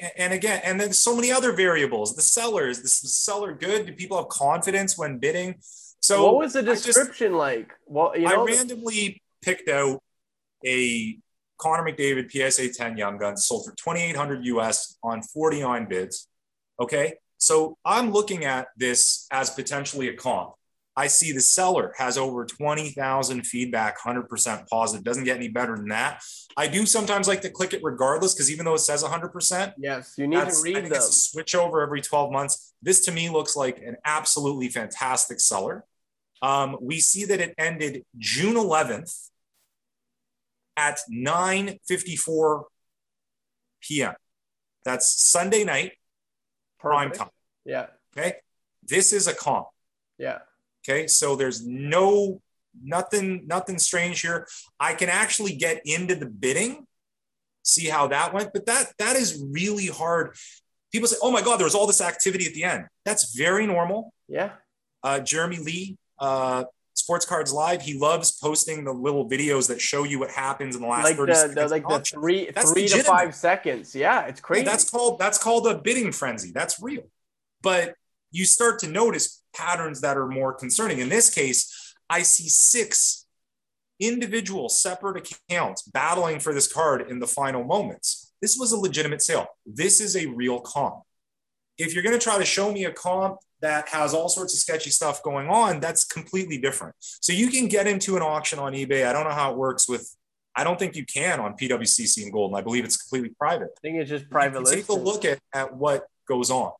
and, and again, and then so many other variables. The seller is this the seller good? Do people have confidence when bidding? So what was the description just, like? Well, you know, I randomly picked out a Connor McDavid P S A ten Young Guns sold for twenty-eight hundred U S on forty on bids. Okay, so I'm looking at this as potentially a comp. I see the seller has over twenty thousand feedback, one hundred percent positive. Doesn't get any better than that. I do sometimes like to click it regardless because even though it says one hundred percent. Yes, you need to read them. It's a switch over every twelve months. This to me looks like an absolutely fantastic seller. Um, we see that it ended June eleventh at nine fifty-four p.m. That's Sunday night, prime time. Yeah. Okay. This is a comp. Yeah. Okay, so there's no, nothing, nothing strange here. I can actually get into the bidding, see how that went, but that that is really hard. People say, oh my God, there was all this activity at the end. That's very normal. Yeah. Uh, Jeremy Lee, uh, Sports Cards Live, he loves posting the little videos that show you what happens in the last like thirty the, seconds. The, like the three, three to five seconds. Yeah, it's crazy. Yeah, that's called that's called a bidding frenzy. That's real. But you start to notice patterns that are more concerning. In this case, I see six individual separate accounts battling for this card in the final moments. This was a legitimate sale. This is a real comp. If you're going to try to show me a comp that has all sorts of sketchy stuff going on, that's completely different. So you can get into an auction on eBay. I don't know how it works with, I don't think you can on P W C C and Gold. And I believe it's completely private. I think it's just private listing. Take a look at, at what goes on.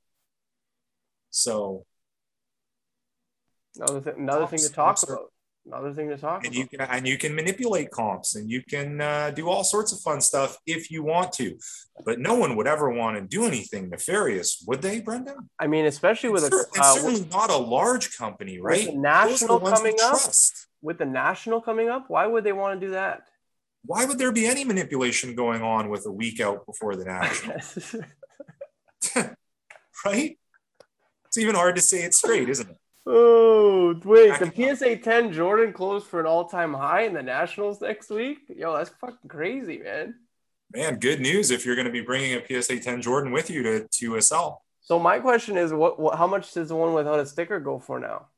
So another, th- another comps, thing to talk are, about, another thing to talk and about. You can, and you can manipulate comps and you can uh, do all sorts of fun stuff if you want to, but no one would ever want to do anything nefarious, would they, Brenda? I mean, especially with and a- and uh, certainly with, not a large company, right? With the national coming up, trust. With the national coming up, why would they want to do that? Why would there be any manipulation going on with a week out before the national? Right? It's even hard to say it straight, isn't it? Oh, wait, Back the P S A ten Jordan closed for an all-time high in the Nationals next week? Yo, that's fucking crazy, man. Man, good news if you're going to be bringing a P S A ten Jordan with you to, to S L. So my question is, what, what? how much does the one without a sticker go for now?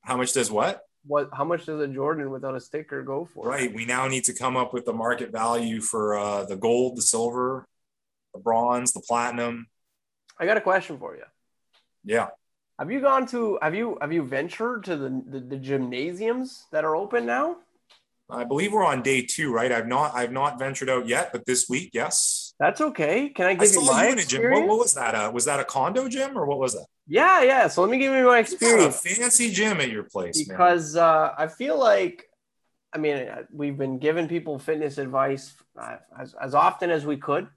How much does what? What? How much does a Jordan without a sticker go for? Right, we now need to come up with the market value for uh, the gold, the silver, the bronze, the platinum. I got a question for you. Yeah. Have you gone to, have you, have you ventured to the, the, the gymnasiums that are open now? I believe we're on day two, right? I've not, I've not ventured out yet, but this week, yes. That's okay. Can I give I you my you in experience? A gym. What, what was that? Uh, was that a condo gym or what was that? Yeah. Yeah. So let me give you my experience. You got a fancy gym at your place, because, man. uh, I feel like, I mean, we've been giving people fitness advice uh, as, as often as we could.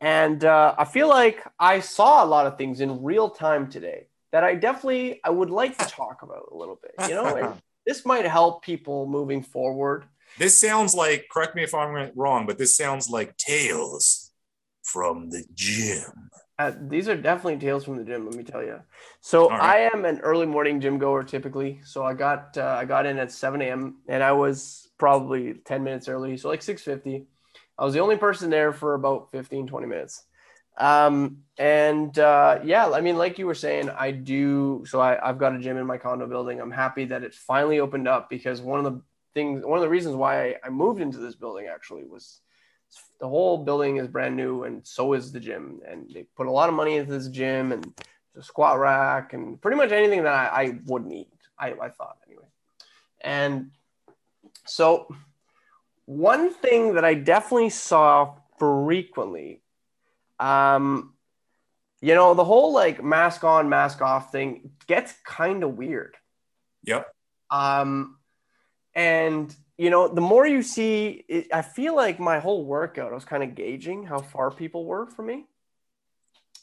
And uh, I feel like I saw a lot of things in real time today that I definitely, I would like to talk about a little bit, you know, and this might help people moving forward. This sounds like, correct me if I'm wrong, but this sounds like tales from the gym. Uh, these are definitely tales from the gym, let me tell you. So right. I am an early morning gym goer typically. So I got uh, I got in at seven a.m. and I was probably ten minutes early. So like six fifty. I was the only person there for about fifteen, twenty minutes. Um, and uh, yeah, I mean, like you were saying, I do. So I, I've got a gym in my condo building. I'm happy that it finally opened up because one of the things, one of the reasons why I, I moved into this building actually was the whole building is brand new, and so is the gym. And they put a lot of money into this gym and the squat rack and pretty much anything that I, I wouldn't eat, I, I thought anyway. And so one thing that I definitely saw frequently, um, you know, the whole like mask on, mask off thing gets kind of weird. Yep. Um, and you know, the more you see, it, I feel like my whole workout, I was kind of gauging how far people were from me.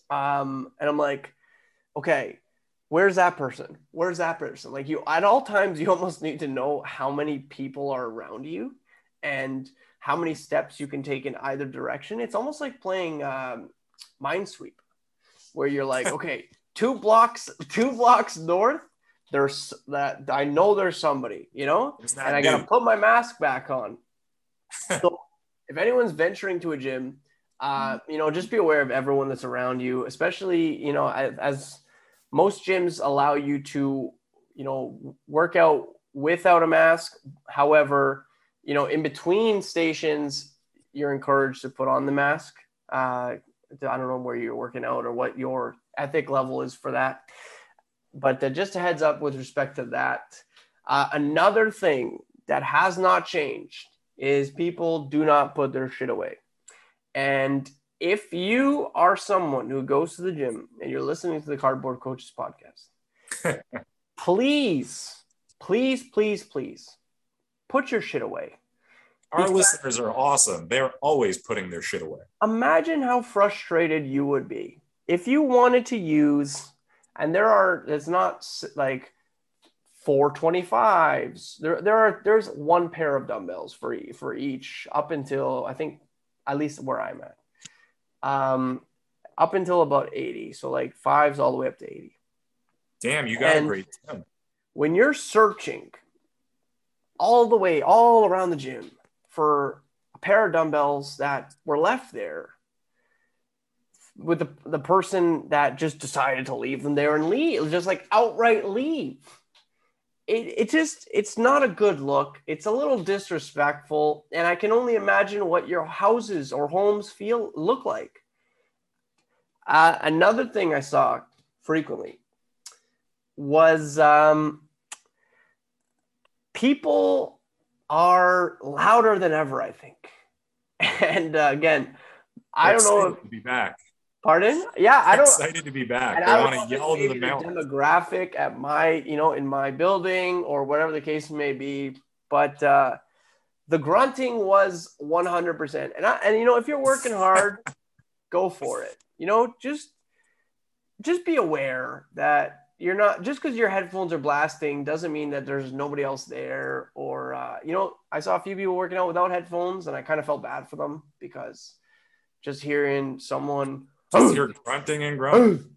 Um, and I'm like, okay, where's that person? Where's that person? Like you, at all times, you almost need to know how many people are around you and how many steps you can take in either direction. It's almost like playing um, Minesweep, where you're like, okay, two blocks, two blocks north, there's that, I know there's somebody, you know, and dude. I got to put my mask back on. So if anyone's venturing to a gym, uh, you know, just be aware of everyone that's around you, especially, you know, as most gyms allow you to, you know, work out without a mask. However, you know, in between stations, you're encouraged to put on the mask. Uh, I don't know where you're working out or what your ethic level is for that. But uh, just a heads up with respect to that. Uh, another thing that has not changed is people do not put their shit away. And if you are someone who goes to the gym and you're listening to the Cardboard Coaches podcast, please, please, please, please put your shit away. Our because listeners are awesome. They're always putting their shit away. Imagine how frustrated you would be if you wanted to use... And there are, it's not like four twenty-fives. There, there are, there's one pair of dumbbells for, e, for each up until, I think, at least where I'm at, um, up until about eighty. So like fives all the way up to eighty. Damn, you got and a great time. When you're searching all the way, all around the gym for a pair of dumbbells that were left there, with the, the person that just decided to leave them there and leave, just like outright leave. It, it just, it's not a good look. It's a little disrespectful. And I can only imagine what your houses or homes feel look like. Uh, another thing I saw frequently was um, people are louder than ever, I think. And uh, again, I don't know if... Be back. Pardon? Yeah, I don't. Excited to be back. I want to yell to the mountain. Demographic at my, you know, in my building or whatever the case may be, but uh, the grunting was one hundred percent. And I, and you know, if you're working hard, go for it. You know, just just be aware that you're not just because your headphones are blasting doesn't mean that there's nobody else there. Or uh, you know, I saw a few people working out without headphones, and I kind of felt bad for them because just hearing someone. Just hear grunting and grunting.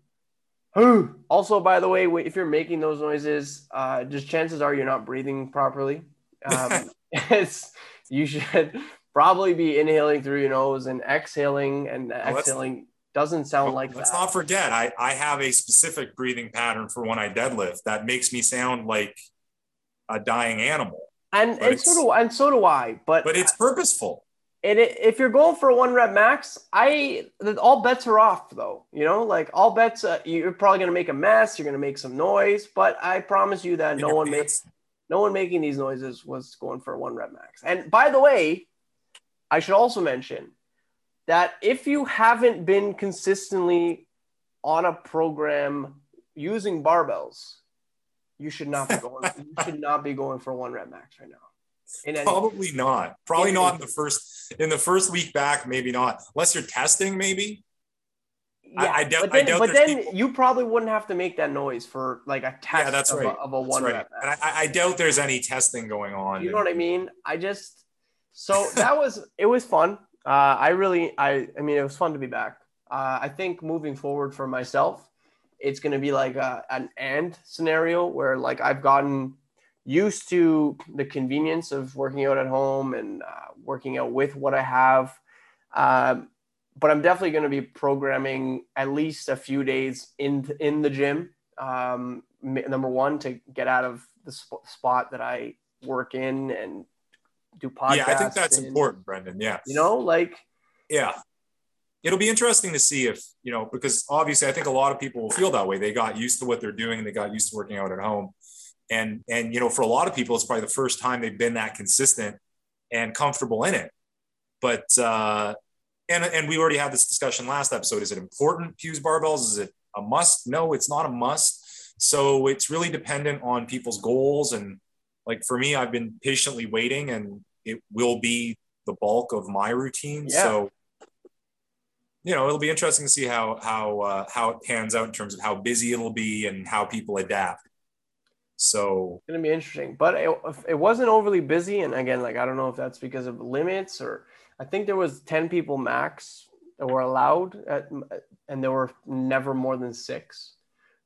Also, by the way, if you're making those noises, uh, just chances are you're not breathing properly. Um, it's, you should probably be inhaling through your nose and exhaling, and well, exhaling doesn't sound well, like let's that. Let's not forget, I, I have a specific breathing pattern for when I deadlift that makes me sound like a dying animal. And, and, so, do, and so do I. But, but it's purposeful. And if you're going for a one rep max, I all bets are off though. You know, like all bets, uh, you're probably gonna make a mess. You're gonna make some noise, but I promise you that no one makes, no one making these noises was going for a one rep max. And by the way, I should also mention that if you haven't been consistently on a program using barbells, you should not be going. You should not be going for a one rep max right now. Probably not. Probably not in the first in the first week back. Maybe not, unless you're testing. Maybe. Yeah, I, I doubt. But then, I doubt but then people... you probably wouldn't have to make that noise for like a test. Yeah, that's of, right. a, of a one rep. Right. And I, I doubt there's any testing going on. You know what I mean? I just so that was it was fun. Uh, I really, I, I mean, it was fun to be back. Uh, I think moving forward for myself, it's going to be like a, an and scenario where like I've gotten used to the convenience of working out at home and uh, working out with what I have. Um, but I'm definitely going to be programming at least a few days in, in the gym. Um, number one, to get out of the sp- spot that I work in and do podcasts. Yeah, I think that's and, important, Brendan. Yeah. You know, like. Yeah. It'll be interesting to see if, you know, because obviously I think a lot of people will feel that way. They got used to what they're doing. They got used to working out at home. And, and, you know, for a lot of people, it's probably the first time they've been that consistent and comfortable in it. But, uh, and, and we already had this discussion last episode. Is it important to use barbells? Is it a must? No, it's not a must. So it's really dependent on people's goals. And like, for me, I've been patiently waiting, and it will be the bulk of my routine. Yeah. So, you know, it'll be interesting to see how, how, uh, how it pans out in terms of how busy it'll be and how people adapt. So it's going to be interesting, but it, it wasn't overly busy. And again, like, I don't know if that's because of limits, or I think there was ten people max that were allowed at, and there were never more than six.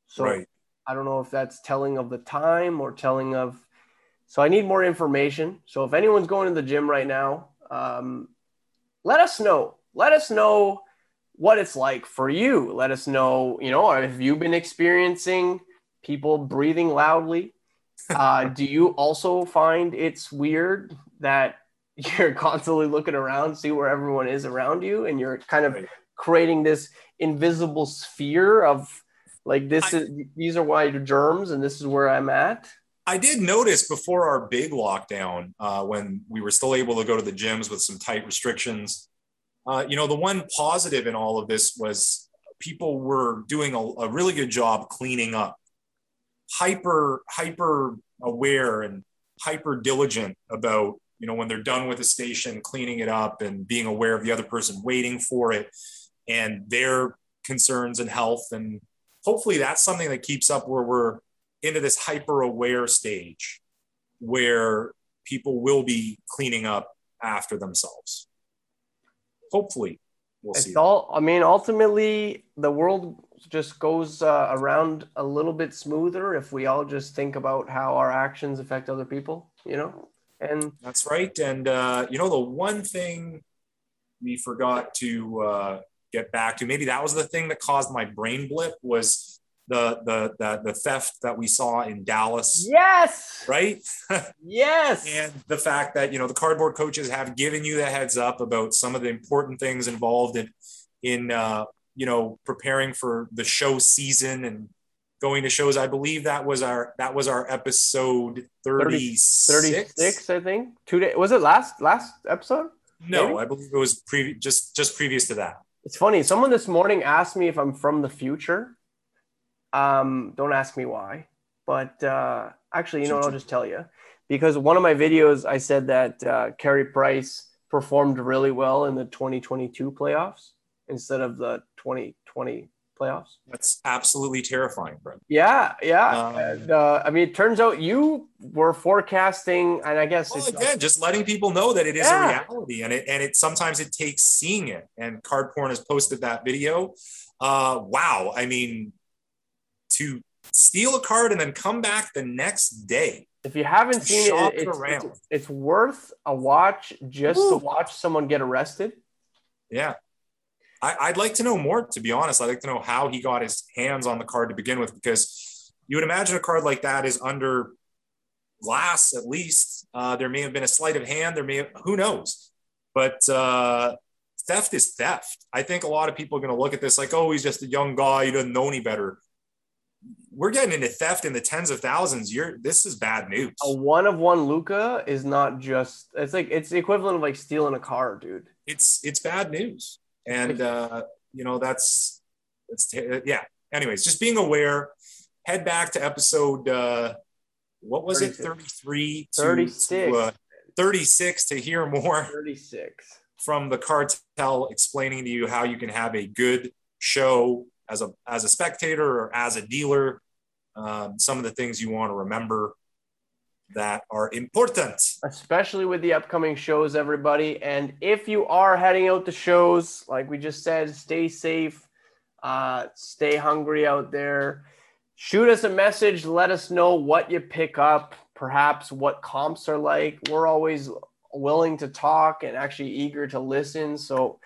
So right. I don't know if that's telling of the time or telling of, so I need more information. So if anyone's going to the gym right now, um, let us know, let us know what it's like for you. Let us know, you know, have you been experiencing people breathing loudly? Uh, do you also find it's weird that you're constantly looking around, see where everyone is around you, and you're kind of creating this invisible sphere of like, this I, is, these are my germs and this is where I'm at? I did notice before our big lockdown, uh, when we were still able to go to the gyms with some tight restrictions, Uh, you know, the one positive in all of this was people were doing a, a really good job cleaning up, hyper, hyper aware and hyper diligent about, you know, when they're done with a station, cleaning it up and being aware of the other person waiting for it and their concerns and health. And hopefully that's something that keeps up where we're into this hyper aware stage where people will be cleaning up after themselves. Hopefully we'll it's see. All, I mean, ultimately the world just goes uh, around a little bit smoother if we all just think about how our actions affect other people, you know? And that's right. And, uh, you know, the one thing we forgot to uh, get back to, maybe that was the thing that caused my brain blip, was the, the, the, the theft that we saw in Dallas. Yes. Right. Yes. And the fact that, you know, the cardboard coaches have given you the heads up about some of the important things involved in, in, uh, you know, preparing for the show season and going to shows. I believe that was our, that was our episode thirty-six, thirty-six I think. Two days. Was it last, last episode? No, maybe? I believe it was pre- just, just previous to that. It's funny. Someone this morning asked me if I'm from the future. Um, don't ask me why, but, uh, actually, you know what, I'll just tell you, because one of my videos, I said that, uh, Carey Price performed really well in the twenty twenty-two playoffs instead of the twenty twenty playoffs. That's absolutely terrifying, bro. Yeah. Yeah. Um, and, uh, I mean, it turns out you were forecasting, and I guess well, it's again, just letting people know that it is yeah. a reality, and it, and it, sometimes it takes seeing it, and Card Porn has posted that video. Uh, wow. I mean, to steal a card and then come back the next day. If you haven't seen it, it's, it's, it's worth a watch just Ooh. to watch someone get arrested. Yeah. I, I'd like to know more, to be honest. I'd like to know how he got his hands on the card to begin with, because you would imagine a card like that is under glass, at least. Uh, there may have been a sleight of hand. There may have, who knows? But uh, theft is theft. I think a lot of people are going to look at this like, oh, he's just a young guy. He doesn't know any better. We're getting into theft in the tens of thousands. You're this is bad news. A one of one Luca is not just, it's like, it's the equivalent of like stealing a car, dude. It's, it's bad news. And uh, you know, that's, it's, yeah. Anyways, just being aware, head back to episode, uh, what was thirty-six. It? thirty-three, to, thirty-six, to, uh, thirty-six to hear more thirty-six from the cartel explaining to you how you can have a good show as a, as a spectator or as a dealer. Um, some of the things you want to remember that are important, especially with the upcoming shows, everybody. And if you are heading out to shows, like we just said, stay safe, uh, stay hungry out there. Shoot us a message. Let us know what you pick up, perhaps what comps are like. We're always willing to talk and actually eager to listen. So,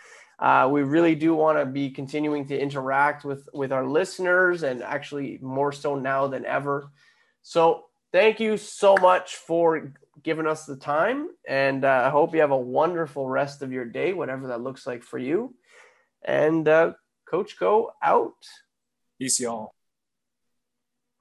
Uh, we really do want to be continuing to interact with, with our listeners, and actually more so now than ever. So thank you so much for giving us the time, and uh, I hope you have a wonderful rest of your day, whatever that looks like for you. And uh, Coach Go out. Peace, y'all.